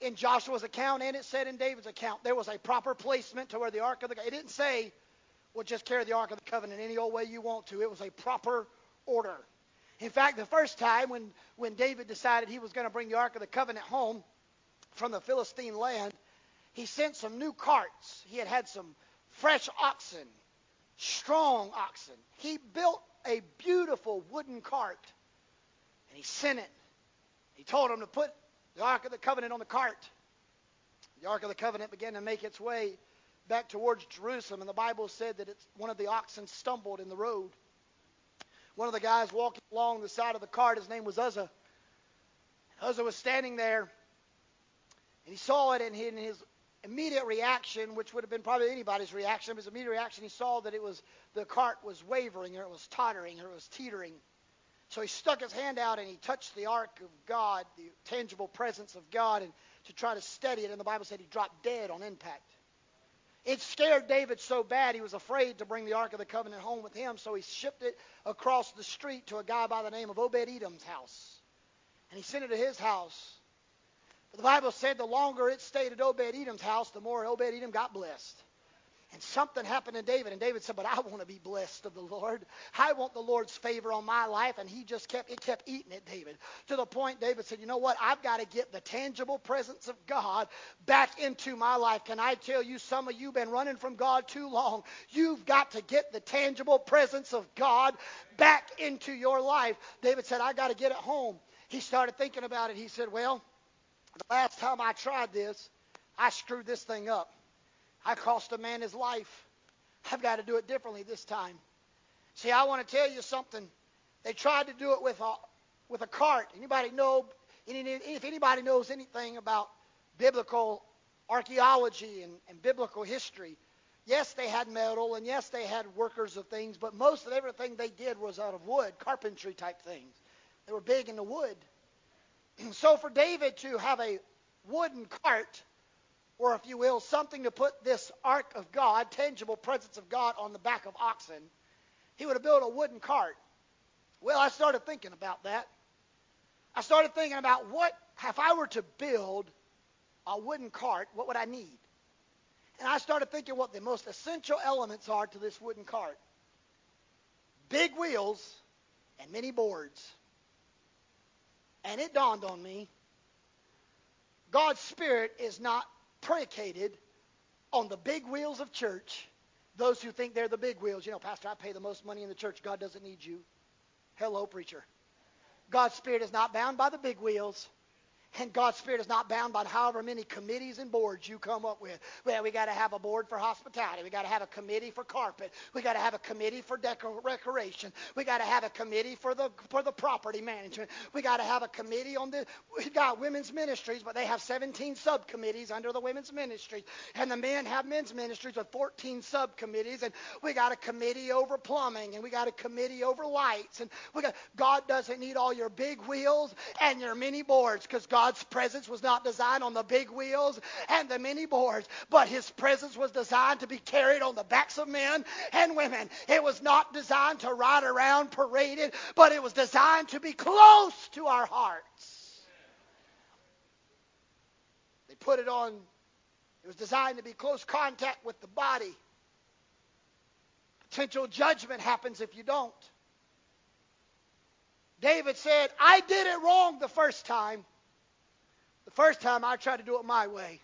in Joshua's account and it said in David's account, there was a proper placement to where the Ark of the... It didn't say, well, just carry the Ark of the Covenant any old way you want to. It was a proper order. In fact, the first time when, when David decided he was going to bring the Ark of the Covenant home from the Philistine land, he sent some new carts. He had had some fresh oxen, strong oxen. He built a beautiful wooden cart, and he sent it. He told him to put the Ark of the Covenant on the cart. The Ark of the Covenant began to make its way back towards Jerusalem, and the Bible said that it's, one of the oxen stumbled in the road. One of the guys walking along the side of the cart, his name was Uzzah. Uzzah was standing there, and he saw it, and in his immediate reaction, which would have been probably anybody's reaction, but his immediate reaction, he saw that it was the cart was wavering, or it was tottering, or it was teetering. So he stuck his hand out, and he touched the Ark of God, the tangible presence of God, and to try to steady it. And the Bible said he dropped dead on impact. It scared David so bad he was afraid to bring the Ark of the Covenant home with him, so he shipped it across the street to a guy by the name of Obed-Edom's house. And he sent it to his house. The Bible said the longer it stayed at Obed-Edom's house, the more Obed-Edom got blessed. And something happened to David. And David said, but I want to be blessed of the Lord. I want the Lord's favor on my life. And he just kept, it kept eating at David. To the point David said, you know what? I've got to get the tangible presence of God back into my life. Can I tell you, some of you have been running from God too long. You've got to get the tangible presence of God back into your life. David said, I got to get it home. He started thinking about it. He said, well, the last time I tried this, I screwed this thing up. I cost a man his life. I've got to do it differently this time. See, I want to tell you something. They tried to do it with a with a cart. Anybody know? Any, if anybody knows anything about biblical archaeology and, and biblical history, yes, they had metal and yes, they had workers of things, but most of everything they did was out of wood, carpentry type things. They were big in the wood. So for David to have a wooden cart, or if you will, something to put this Ark of God, tangible presence of God, on the back of oxen, he would have built a wooden cart. Well, I started thinking about that. I started thinking about what, if I were to build a wooden cart, what would I need? And I started thinking what the most essential elements are to this wooden cart. Big wheels and many boards. And it dawned on me, God's Spirit is not predicated on the big wheels of church, those who think they're the big wheels. You know, Pastor, I pay the most money in the church. God doesn't need you. Hello, preacher. God's Spirit is not bound by the big wheels. And God's Spirit is not bound by however many committees and boards you come up with. Well, we got to have a board for hospitality. We got to have a committee for carpet. We got to have a committee for decor- decoration. We got to have a committee for the for the property management. We got to have a committee on the. We got women's ministries, but they have seventeen subcommittees under the women's ministries, and the men have men's ministries with fourteen subcommittees. And we got a committee over plumbing, and we got a committee over lights, and we got. God doesn't need all your big wheels and your mini boards, because God. God's presence was not designed on the big wheels and the mini boards, but his presence was designed to be carried on the backs of men and women. It was not designed to ride around paraded, but it was designed to be close to our hearts. They put it on, it was designed to be close contact with the body. Potential judgment happens if you don't. David said, I did it wrong the first time. The first time I tried to do it my way,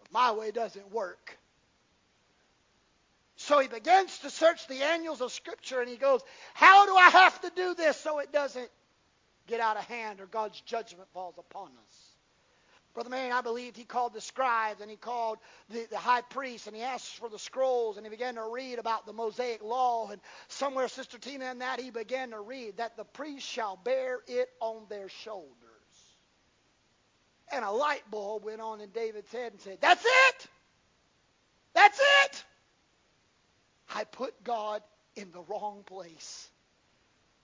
but my way doesn't work. So he begins to search the annals of Scripture, and he goes, how do I have to do this so it doesn't get out of hand or God's judgment falls upon us? Brother Marion, I believed he called the scribes and he called the, the high priest and he asked for the scrolls and he began to read about the Mosaic law. And somewhere, Sister Tina, in that he began to read that the priests shall bear it on their shoulders. And a light bulb went on in David's head and said, that's it! That's it! I put God in the wrong place.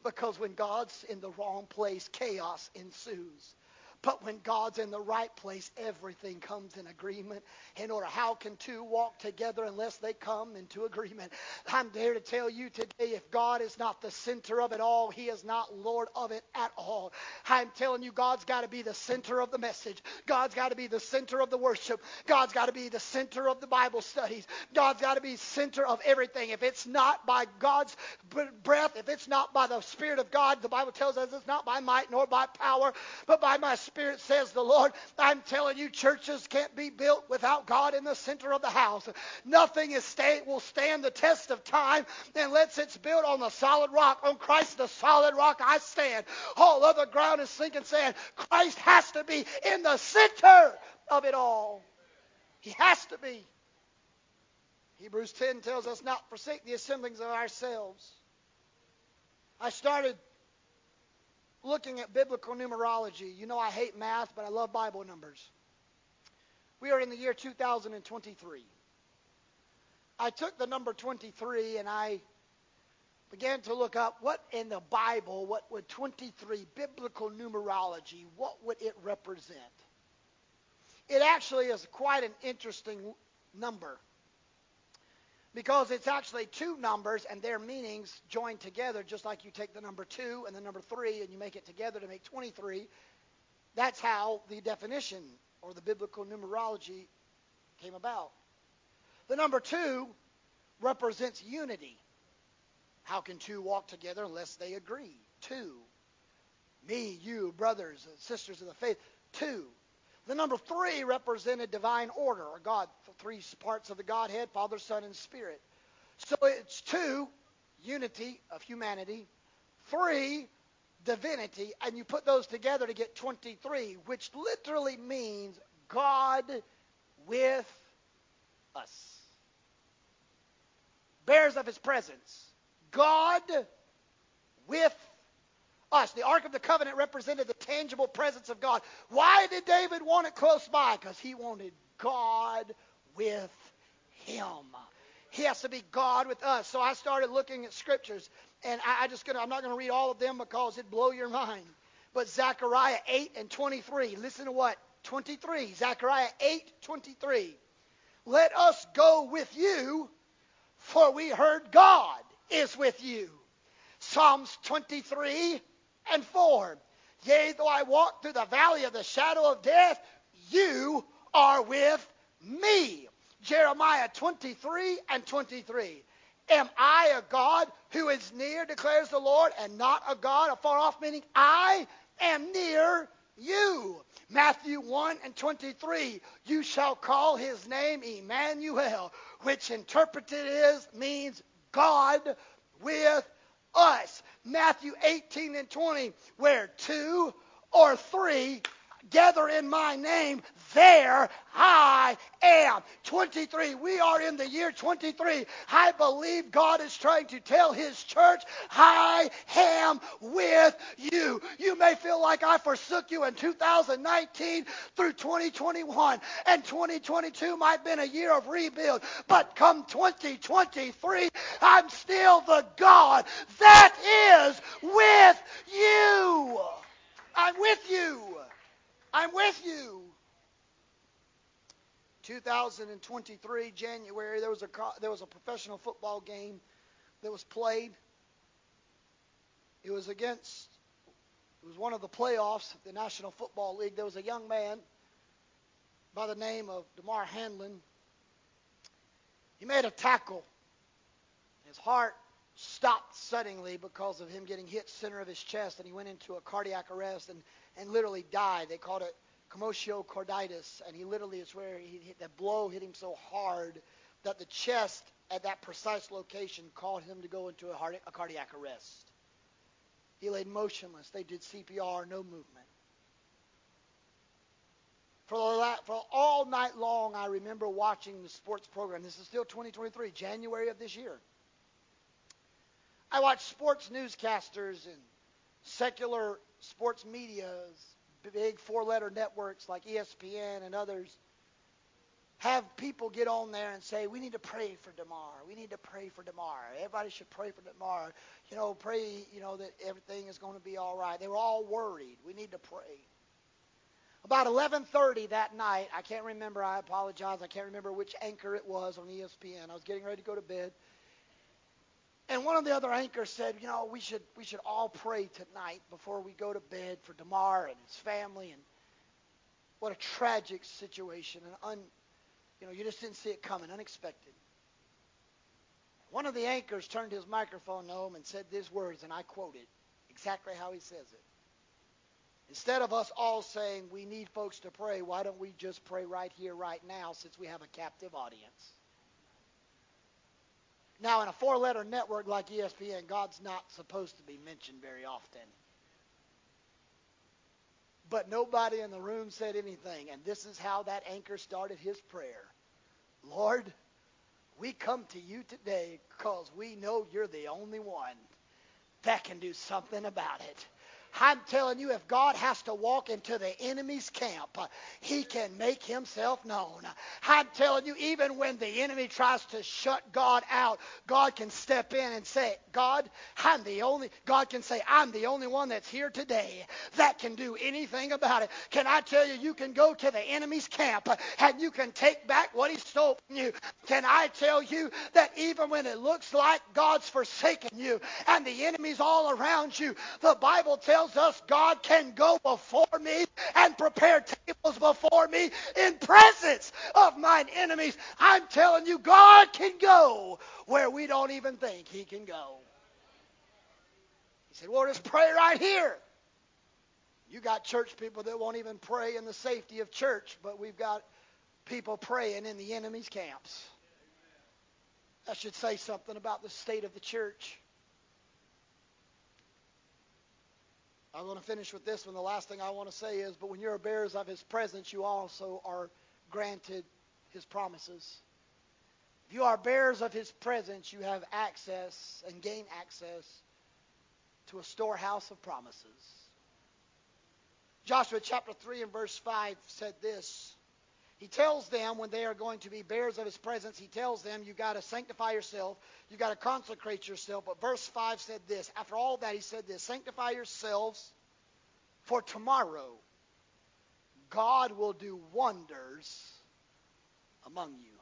Because when God's in the wrong place, chaos ensues. But when God's in the right place, everything comes in agreement. In order, how can two walk together unless they come into agreement? I'm there to tell you today, if God is not the center of it all, he is not Lord of it at all. I'm telling you, God's got to be the center of the message. God's got to be the center of the worship. God's got to be the center of the Bible studies. God's got to be center of everything. If it's not by God's breath, if it's not by the Spirit of God, the Bible tells us it's not by might nor by power, but by my Spirit. Spirit says the Lord. I'm telling you, churches can't be built without God in the center of the house. Nothing is stay, will stand the test of time unless it's built on the solid rock. On Christ, the solid rock, I stand. All other ground is sinking sand. Christ has to be in the center of it all. He has to be. Hebrews ten tells us not to forsake the assemblings of ourselves. I started looking at biblical numerology. You know I hate math, but I love Bible numbers. We are in the year two thousand twenty-three. I took the number twenty-three and I began to look up what in the Bible, what would twenty-three, biblical numerology, what would it represent? It actually is quite an interesting number, because it's actually two numbers and their meanings joined together, just like you take the number two and the number three and you make it together to make twenty-three. That's how the definition or the biblical numerology came about. The number two represents unity. How can two walk together unless they agree? Two. Me, you, brothers, sisters of the faith. Two. The number three represented divine order, or God, three parts of the Godhead, Father, Son, and Spirit. So it's two, unity of humanity, three, divinity, and you put those together to get twenty-three, which literally means God with us. Bears of his presence. God with us. Us. The Ark of the Covenant represented the tangible presence of God. Why did David want it close by? Because he wanted God with him. He has to be God with us. So I started looking at scriptures, and I, I just gonna, I'm not going to read all of them because it'd blow your mind. But Zechariah eight and twenty-three. Listen to what? twenty-three. Zechariah eight twenty-three. Let us go with you, for we heard God is with you. Psalms twenty-three and four, yea, though I walk through the valley of the shadow of death, you are with me. Jeremiah twenty-three and twenty-three. Am I a God who is near, declares the Lord, and not a God afar off, meaning I am near you. Matthew one and twenty-three. You shall call his name Emmanuel, which interpreted is means God with us. Matthew eighteen and twenty, where two or three gather in my name, there I am. twenty-three. We are in the year twenty-three. I believe God is trying to tell his church, I am with you. You may feel like I forsook you in two thousand nineteen through twenty twenty-one, and twenty twenty-two might have been a year of rebuild. But come twenty twenty-three, I'm still the God that is with you. I'm with you. I'm with you. two thousand twenty-three, January, there was a there was a professional football game that was played. It was against, it was one of the playoffs of the National Football League. There was a young man by the name of Damar Hamlin. He made a tackle. His heart stopped suddenly because of him getting hit center of his chest, and he went into a cardiac arrest and and literally died. They called it commotio carditis, and he literally is where he hit, that blow hit him so hard that the chest at that precise location caused him to go into a, heart, a cardiac arrest. He laid motionless. They did C P R, no movement. For, the, for all night long, I remember watching the sports program. This is still twenty twenty-three, January of this year. I watched sports newscasters and secular sports medias, big four-letter networks like E S P N and others, have people get on there and say, we need to pray for Damar. We need to pray for Damar. Everybody should pray for Damar. You know, pray, you know, that everything is going to be all right. They were all worried. We need to pray. About eleven thirty that night, I can't remember, I apologize, I can't remember which anchor it was on E S P N. I was getting ready to go to bed. And one of the other anchors said, you know, we should we should all pray tonight before we go to bed for Damar and his family. And what a tragic situation. And, un, you know, you just didn't see it coming, unexpected. One of the anchors turned his microphone home and said these words, and I quote it exactly how he says it. Instead of us all saying we need folks to pray, why don't we just pray right here, right now, since we have a captive audience? Now, in a four-letter network like E S P N, God's not supposed to be mentioned very often. But nobody in the room said anything, and this is how that anchor started his prayer. Lord, we come to you today because we know you're the only one that can do something about it. I'm telling you, if God has to walk into the enemy's camp, he can make himself known. I'm telling you, even when the enemy tries to shut God out, God can step in and say, God, I'm the only, God can say, I'm the only one that's here today that can do anything about it. Can I tell you, you can go to the enemy's camp and you can take back what he stole from you. Can I tell you that even when it looks like God's forsaken you and the enemy's all around you, the Bible tells us God can go before me and prepare tables before me in presence of mine enemies. I'm telling you, God can go where we don't even think he can go. He said, well, just pray right here. You got church people that won't even pray in the safety of church, but we've got people praying in the enemy's camps. That should say something about the state of the church. I'm going to finish with this one. The last thing I want to say is, but when you're bearers of his presence, you also are granted his promises. If you are bearers of his presence, you have access and gain access to a storehouse of promises. Joshua chapter three and verse five said this. He tells them when they are going to be bearers of his presence, he tells them you've got to sanctify yourself, you've got to consecrate yourself. But verse five said this. After all that, he said this, sanctify yourselves, for tomorrow God will do wonders among you.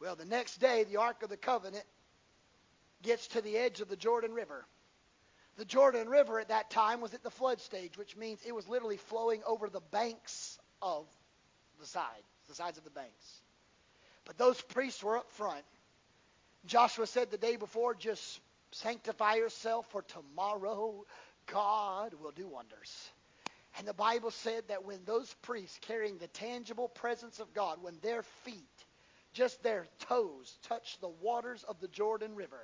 Well, the next day, the Ark of the Covenant gets to the edge of the Jordan River. The Jordan River at that time was at the flood stage, which means it was literally flowing over the banks of the sides, the sides of the banks. But those priests were up front. Joshua said the day before, just sanctify yourself, for tomorrow God will do wonders. And the Bible said that when those priests carrying the tangible presence of God, when their feet, just their toes, touched the waters of the Jordan River,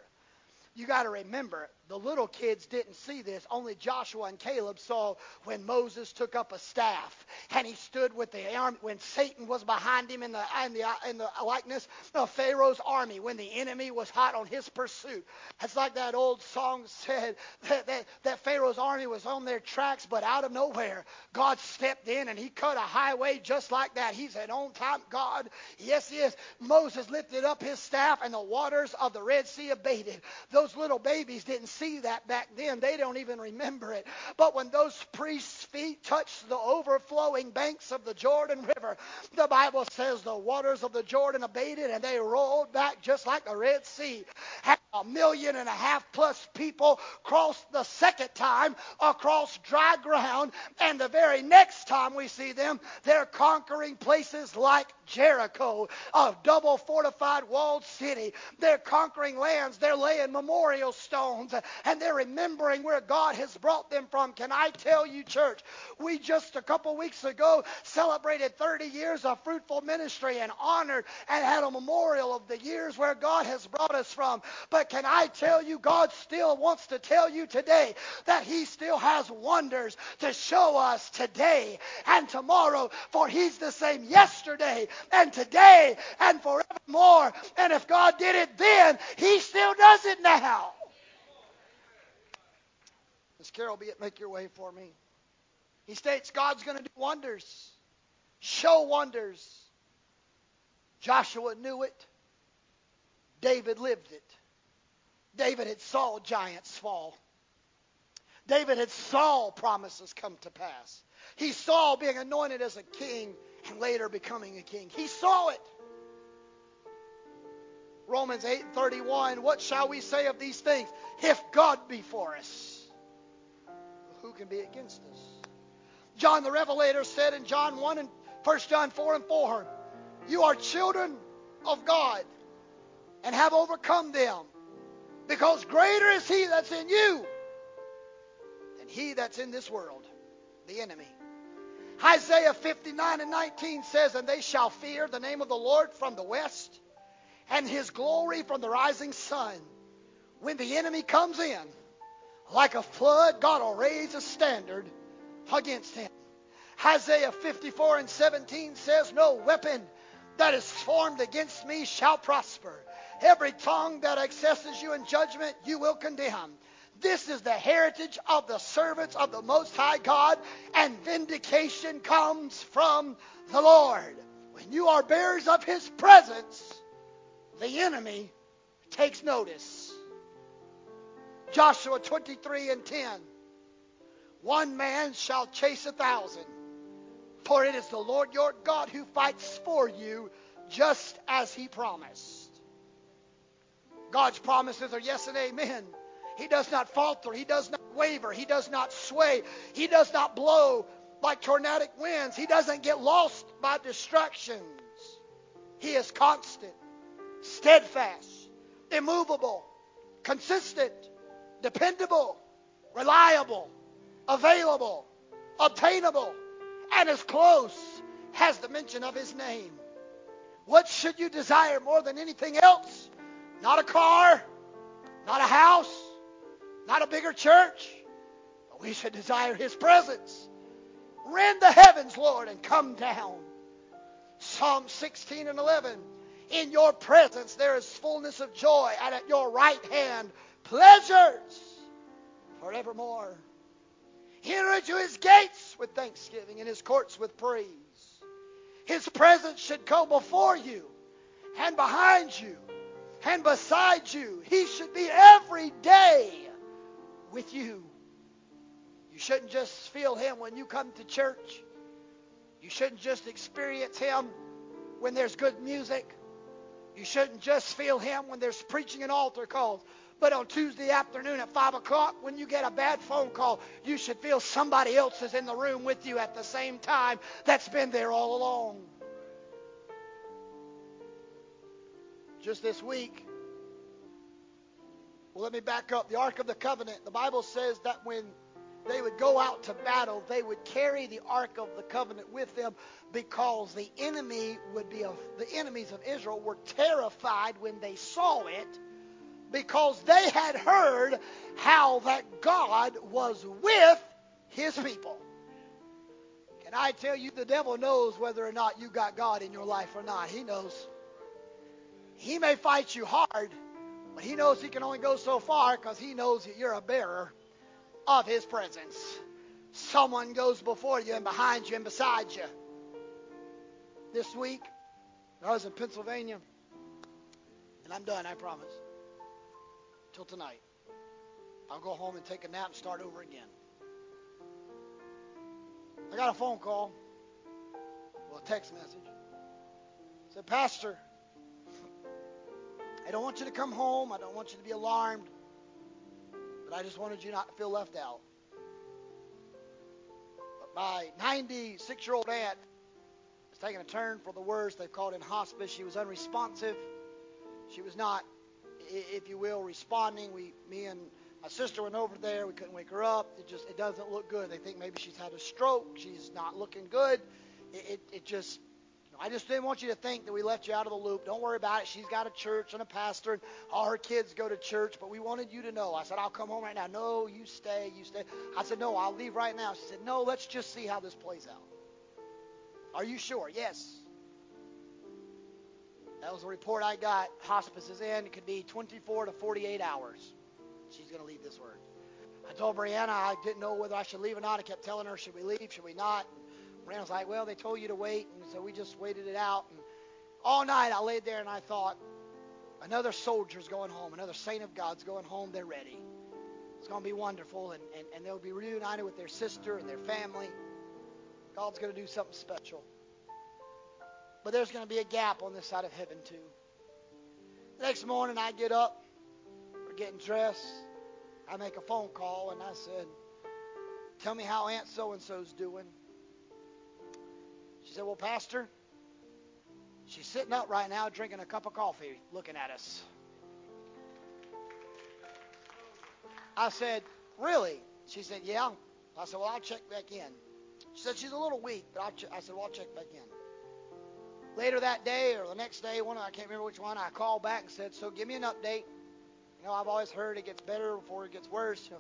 you got to remember, the little kids didn't see this. Only Joshua and Caleb saw when Moses took up a staff and he stood with the army, when Satan was behind him in the in the, in the likeness of Pharaoh's army, when the enemy was hot on his pursuit. It's like that old song said, that, that, that Pharaoh's army was on their tracks, but out of nowhere, God stepped in and he cut a highway just like that. He's an on-time God. Yes, he is. Moses lifted up his staff and the waters of the Red Sea abated. Those little babies didn't see that back then. They don't even remember it. But when those priests' feet touched the overflowing banks of the Jordan River, the Bible says the waters of the Jordan abated and they rolled back just like the Red Sea. A million and a half plus people crossed the second time across dry ground, and the very next time we see them, they're conquering places like Jericho, a double fortified walled city. They're conquering lands. They're laying memorial stones and they're remembering where God has brought them from. Can I tell you, church, we just a couple weeks ago celebrated thirty years of fruitful ministry and honored and had a memorial of the years where God has brought us from. But can I tell you, God still wants to tell you today that he still has wonders to show us today and tomorrow, for he's the same yesterday and today and forevermore. And if God did it then, he still does it now. Miss Carol, be it, make your way for me. He states God's going to do wonders, show wonders. Joshua knew it. David lived it. David had saw giants fall. David had saw promises come to pass. He saw being anointed as a king and later becoming a king. He saw it. Romans eight and thirty-one, what shall we say of these things? If God be for us, who can be against us? John the Revelator said in John one and First John four and four, you are children of God and have overcome them, because greater is he that's in you than he that's in this world, the enemy. Isaiah fifty-nine and nineteen says, and they shall fear the name of the Lord from the west, and his glory from the rising sun. When the enemy comes in like a flood, God will raise a standard against him. Isaiah fifty-four and seventeen says, no weapon that is formed against me shall prosper. Every tongue that accesses you in judgment, you will condemn. This is the heritage of the servants of the Most High God, and vindication comes from the Lord. When you are bearers of his presence, the enemy takes notice. Joshua twenty-three and ten. One man shall chase a thousand, for it is the Lord your God who fights for you, just as he promised. God's promises are yes and amen. He does not falter. He does not waver. He does not sway. He does not blow like tornadic winds. He doesn't get lost by distractions. He is constant, steadfast, immovable, consistent, dependable, reliable, available, obtainable, and as close as the mention of his name. What should you desire more than anything else? Not a car, not a house, not a bigger church, but we should desire his presence. Rend the heavens, Lord, and come down. Psalm sixteen and eleven. In your presence there is fullness of joy, and at your right hand pleasures forevermore. Enter into his gates with thanksgiving and his courts with praise. His presence should go before you and behind you and beside you. He should be every day with you. You shouldn't just feel him when you come to church. You shouldn't just experience him when there's good music. You shouldn't just feel him when there's preaching and altar calls. But on Tuesday afternoon at five o'clock, when you get a bad phone call, you should feel somebody else is in the room with you at the same time that's been there all along. Just this week, well, let me back up. The Ark of the Covenant, the Bible says that when they would go out to battle, they would carry the Ark of the Covenant with them, because the enemy would be, the enemies of Israel were terrified when they saw it, because they had heard how that God was with his people. Can I tell you, the devil knows whether or not you got God in your life or not. He knows. He may fight you hard, but he knows he can only go so far because he knows that you're a bearer of his presence. Someone goes before you and behind you and beside you. This week, I was in Pennsylvania, and I'm done, I promise, till tonight. I'll go home and take a nap and start over again. I got a phone call, well, a text message. It said, Pastor, I don't want you to come home. I don't want you to be alarmed. But I just wanted you not to feel left out. But my ninety-six-year-old aunt is taking a turn for the worse. They've called in hospice. She was unresponsive. She was not, if you will, responding. We, me and my sister went over there. We couldn't wake her up. It just, it doesn't look good. They think maybe she's had a stroke. She's not looking good. It, it, it just... I just didn't want you to think that we left you out of the loop. Don't worry about it. She's got a church and a pastor, and all her kids go to church, but we wanted you to know. I said, I'll come home right now. No, you stay, you stay. I said, no, I'll leave right now. She said, no, let's just see how this plays out. Are you sure? Yes. That was the report I got. Hospice is in. It could be twenty-four to forty-eight hours. She's going to leave this word. I told Brianna I didn't know whether I should leave or not. I kept telling her, should we leave, should we not? And I was like, well, they told you to wait, and so we just waited it out. And all night I laid there and I thought, another soldier's going home, another saint of God's going home. They're ready. It's going to be wonderful, and, and, and they'll be reunited with their sister and their family. God's going to do something special. But there's going to be a gap on this side of heaven too. The next morning I get up, we're getting dressed. I make a phone call, and I said, tell me how Aunt so-and-so's doing. She said, well, Pastor, she's sitting up right now drinking a cup of coffee, looking at us. I said, really? She said, yeah. I said, well, I'll check back in. She said, she's a little weak, but I'll ch-. I said, well, I'll check back in. Later that day or the next day, one I can't remember which one, I called back and said, so give me an update. You know, I've always heard it gets better before it gets worse, so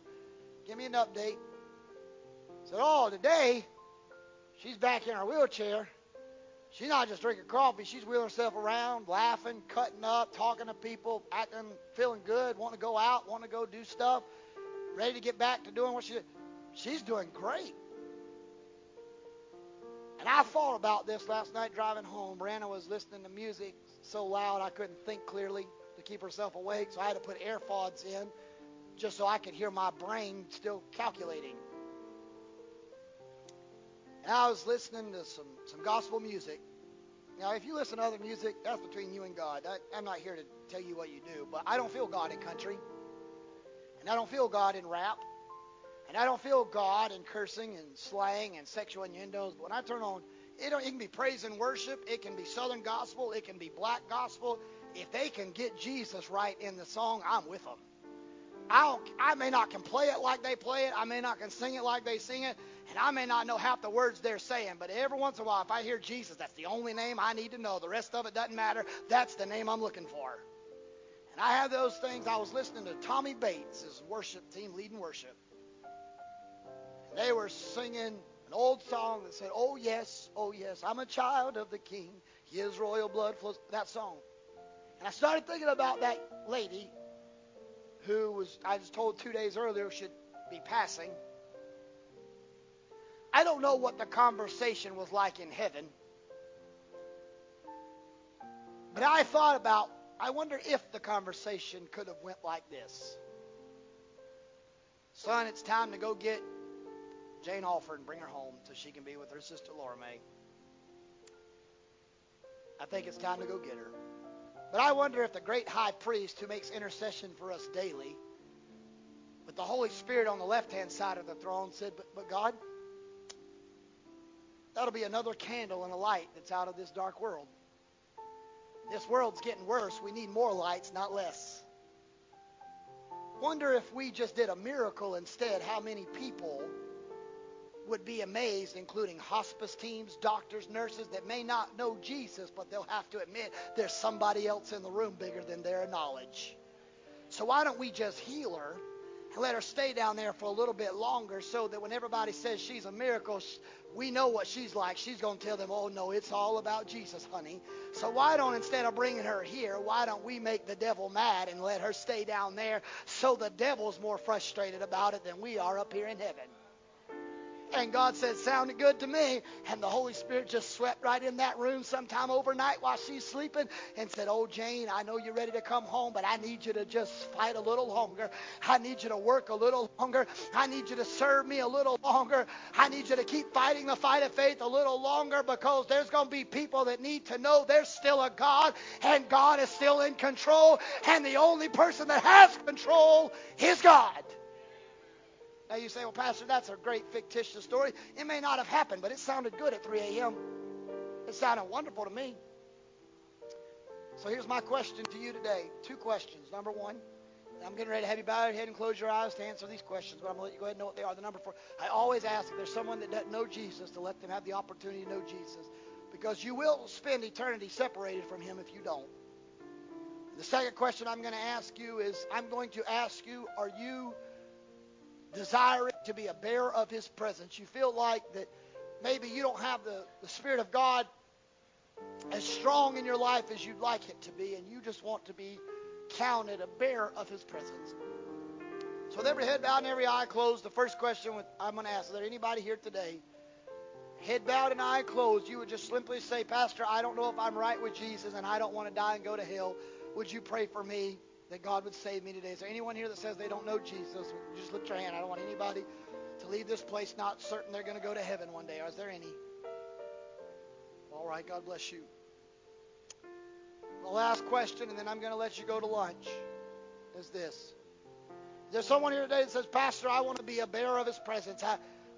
give me an update. I said, oh, today... she's back in her wheelchair. She's not just drinking coffee. She's wheeling herself around, laughing, cutting up, talking to people, acting, feeling good, wanting to go out, wanting to go do stuff, ready to get back to doing what she did. She's doing great. And I thought about this last night driving home. Brianna was listening to music so loud I couldn't think clearly to keep herself awake, so I had to put AirPods in just so I could hear my brain still calculating. And I was listening to some, some gospel music. Now, if you listen to other music, that's between you and God. I, I'm not here to tell you what you do, but I don't feel God in country. And I don't feel God in rap. And I don't feel God in cursing and slang and sexual innuendos. But when I turn on, it, it can be praise and worship. It can be Southern gospel. It can be black gospel. If they can get Jesus right in the song, I'm with them. I, don't, I may not can play it like they play it. I may not can sing it like they sing it. And I may not know half the words they're saying, but every once in a while, if I hear Jesus, that's the only name I need to know. The rest of it doesn't matter. That's the name I'm looking for. And I have those things. I was listening to Tommy Bates, his worship team, leading worship. And they were singing an old song that said, oh, yes, oh, yes, I'm a child of the King. His royal blood flows. That song. And I started thinking about that lady who was, I was told two days earlier, should be passing. I don't know what the conversation was like in heaven, but I thought about, I wonder if the conversation could have went like this. Son, it's time to go get Jane Alford and bring her home so she can be with her sister Laura May. I think it's time to go get her. But I wonder if the great high priest who makes intercession for us daily, with the Holy Spirit on the left-hand side of the throne, said, but, but God, that'll be another candle and a light that's out of this dark world. This world's getting worse. We need more lights, not less. Wonder if we just did a miracle instead, how many people would be amazed, including hospice teams, doctors, nurses, that may not know Jesus, but they'll have to admit there's somebody else in the room bigger than their knowledge. So why don't we just heal her and let her stay down there for a little bit longer so that when everybody says she's a miracle, we know what she's like. She's going to tell them, oh, no, it's all about Jesus, honey. So why don't, instead of bringing her here, why don't we make the devil mad and let her stay down there so the devil's more frustrated about it than we are up here in heaven? And God said, sounded good to me. And the Holy Spirit just swept right in that room sometime overnight while she's sleeping and said, oh, Jane, I know you're ready to come home, but I need you to just fight a little longer. I need you to work a little longer. I need you to serve me a little longer. I need you to keep fighting the fight of faith a little longer, because there's going to be people that need to know there's still a God, and God is still in control, and the only person that has control is God. Now you say, well, Pastor, that's a great fictitious story. It may not have happened, but it sounded good at three a.m. It sounded wonderful to me. So here's my question to you today. Two questions. Number one, and I'm getting ready to have you bow your head and close your eyes to answer these questions, but I'm going to let you go ahead and know what they are. The number four, I always ask if there's someone that doesn't know Jesus to let them have the opportunity to know Jesus, because you will spend eternity separated from him if you don't. And the second question I'm going to ask you is, I'm going to ask you, are you desiring to be a bearer of his presence? You feel like that maybe you don't have the, the Spirit of God as strong in your life as you'd like it to be, and you just want to be counted a bearer of his presence. So with every head bowed and every eye closed, the first question with, I'm going to ask, is there anybody here today, head bowed and eye closed, you would just simply say, Pastor, I don't know if I'm right with Jesus, and I don't want to die and go to hell. Would you pray for me that God would save me today? Is there anyone here that says they don't know Jesus? Just lift your hand. I don't want anybody to leave this place not certain they're going to go to heaven one day. Is there any? All right, God bless you. The last question, and then I'm going to let you go to lunch, is this. Is there someone here today that says, Pastor, I want to be a bearer of his presence. I,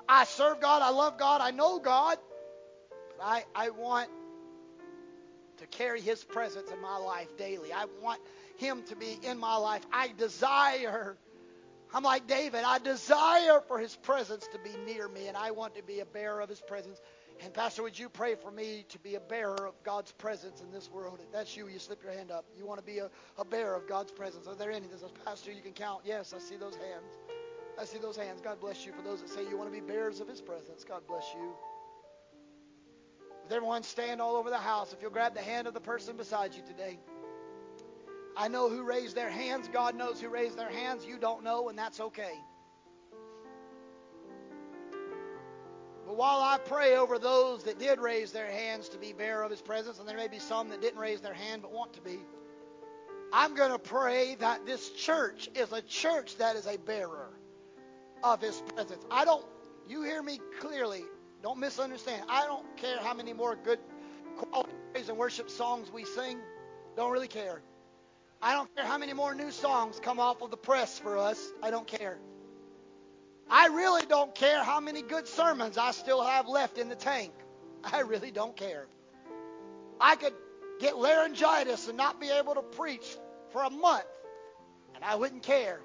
I serve God. I love God. I know God. But I, I want to carry his presence in my life daily. I want him to be in my life. I desire, I'm like David, I desire for his presence to be near me, and I want to be a bearer of his presence. And Pastor, would you pray for me to be a bearer of God's presence in this world? If that's you, you slip your hand up. You want to be a, a bearer of God's presence. Are there any that says, Pastor, you can count? Yes, I see those hands. I see those hands. God bless you. For those that say you want to be bearers of his presence, God bless you. With everyone stand all over the house, if you'll grab the hand of the person beside you today. I know who raised their hands. God knows who raised their hands. You don't know, and that's okay. But while I pray over those that did raise their hands to be bearer of his presence, and there may be some that didn't raise their hand but want to be, I'm going to pray that this church is a church that is a bearer of his presence. I don't, you hear me clearly, don't misunderstand. I don't care how many more good quality praise and worship songs we sing. Don't really care. I don't care how many more new songs come off of the press for us. I don't care. I really don't care how many good sermons I still have left in the tank. I really don't care. I could get laryngitis and not be able to preach for a month, and I wouldn't care.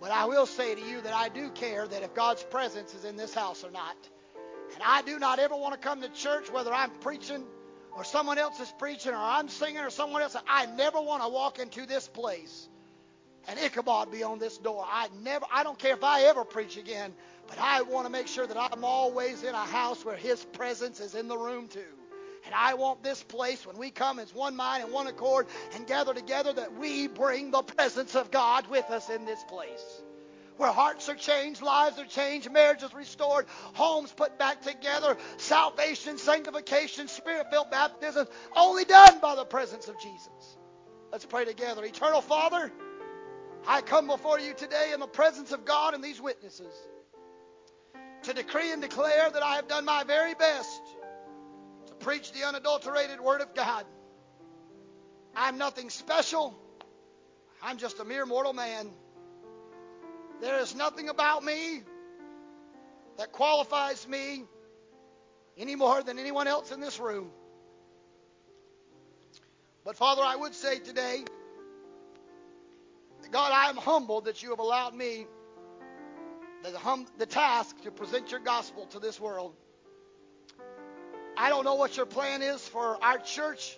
But I will say to you that I do care that if God's presence is in this house or not. And I do not ever want to come to church, whether I'm preaching or someone else is preaching, or I'm singing, or someone else. I never want to walk into this place and Ichabod be on this door. I never. I don't care if I ever preach again, but I want to make sure that I'm always in a house where his presence is in the room too. And I want this place, when we come as one mind and one accord and gather together, that we bring the presence of God with us in this place, where hearts are changed, lives are changed, marriages restored, homes put back together, salvation, sanctification, Spirit-filled baptism, only done by the presence of Jesus. Let's pray together. Eternal Father, I come before you today in the presence of God and these witnesses to decree and declare that I have done my very best to preach the unadulterated Word of God. I'm nothing special. I'm just a mere mortal man. There is nothing about me that qualifies me any more than anyone else in this room. But Father, I would say today that God, I am humbled that you have allowed me the, hum- the task to present your gospel to this world. I don't know what your plan is for our church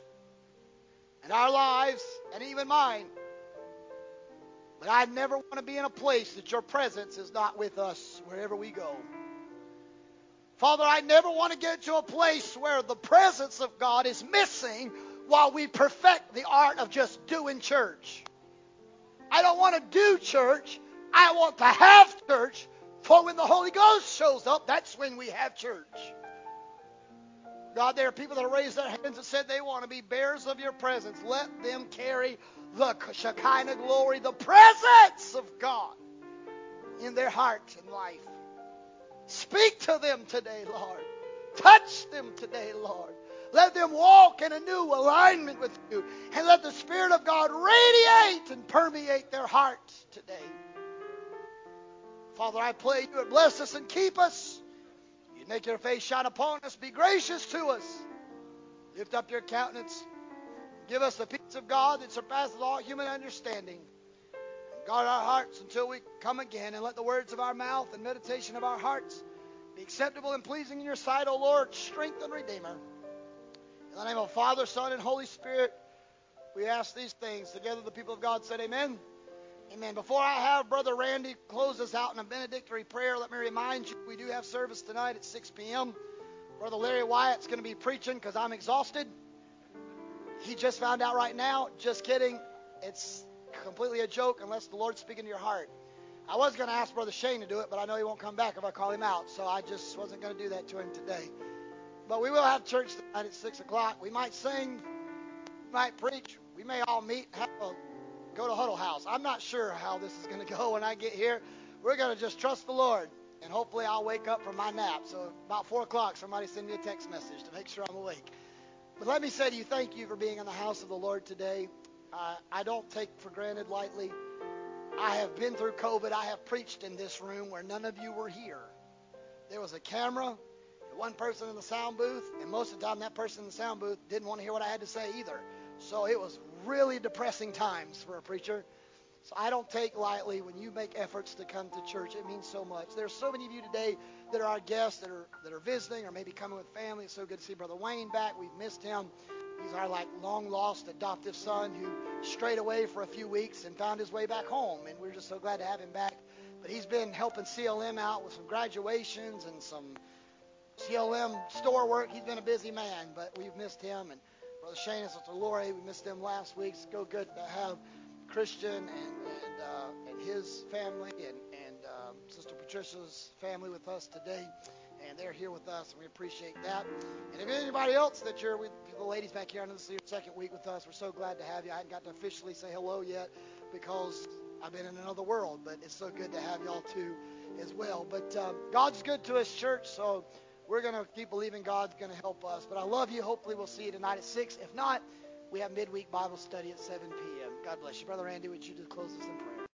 and our lives and even mine. But I never want to be in a place that your presence is not with us wherever we go. Father, I never want to get to a place where the presence of God is missing while we perfect the art of just doing church. I don't want to do church. I want to have church, for when the Holy Ghost shows up, that's when we have church. God, there are people that raised their hands and said they want to be bearers of your presence. Let them carry the Shekinah glory, the presence of God in their heart and life. Speak to them today, Lord. Touch them today, Lord. Let them walk in a new alignment with you. And let the Spirit of God radiate and permeate their hearts today. Father, I pray you would bless us and keep us. You make your face shine upon us. Be gracious to us. Lift up your countenance. Give us the peace of God that surpasses all human understanding. And guard our hearts until we come again. And let the words of our mouth and meditation of our hearts be acceptable and pleasing in your sight, O Lord, strength and Redeemer. In the name of Father, Son, and Holy Spirit, we ask these things. Together the people of God said amen. Amen. Before I have Brother Randy close us out in a benedictory prayer, let me remind you we do have service tonight at six p.m. Brother Larry Wyatt's going to be preaching because I'm exhausted. He just found out right now. Just kidding. It's completely a joke unless the Lord's speaking to your heart. I was going to ask Brother Shane to do it, but I know he won't come back if I call him out. So I just wasn't going to do that to him today. But we will have church tonight at six o'clock. We might sing, we might preach, we may all meet, have a, go to Huddle House. I'm not sure how this is going to go when I get here. We're going to just trust the Lord, and hopefully I'll wake up from my nap. So about four o'clock, somebody send me a text message to make sure I'm awake. But let me say to you, thank you for being in the house of the Lord today. Uh, I don't take for granted lightly. I have been through COVID. I have preached in this room where none of you were here. There was a camera, one person in the sound booth, and most of the time that person in the sound booth didn't want to hear what I had to say either. So it was really depressing times for a preacher. So I don't take lightly when you make efforts to come to church. It means so much. There's so many of you today that are our guests, that are that are visiting or maybe coming with family. It's so good to see Brother Wayne back. We've missed him. He's our like long lost adoptive son who strayed away for a few weeks and found his way back home, and we're just so glad to have him back. But he's been helping C L M out with some graduations and some C L M store work. He's been a busy man, but we've missed him. And Brother Shane and Sister Lori, we missed them last week. It's so good to have Christian and and, uh, and his family and, and um, Sister Patricia's family with us today. And they're here with us, and we appreciate that. And if anybody else that you're with, the ladies back here, I know this is your second week with us. We're so glad to have you. I haven't got to officially say hello yet because I've been in another world, but it's so good to have y'all too as well. But um, God's good to us, church, so we're going to keep believing God's going to help us. But I love you. Hopefully we'll see you tonight at six. If not, we have midweek Bible study at seven p.m. God bless you. Brother Randy, would you just close us in prayer?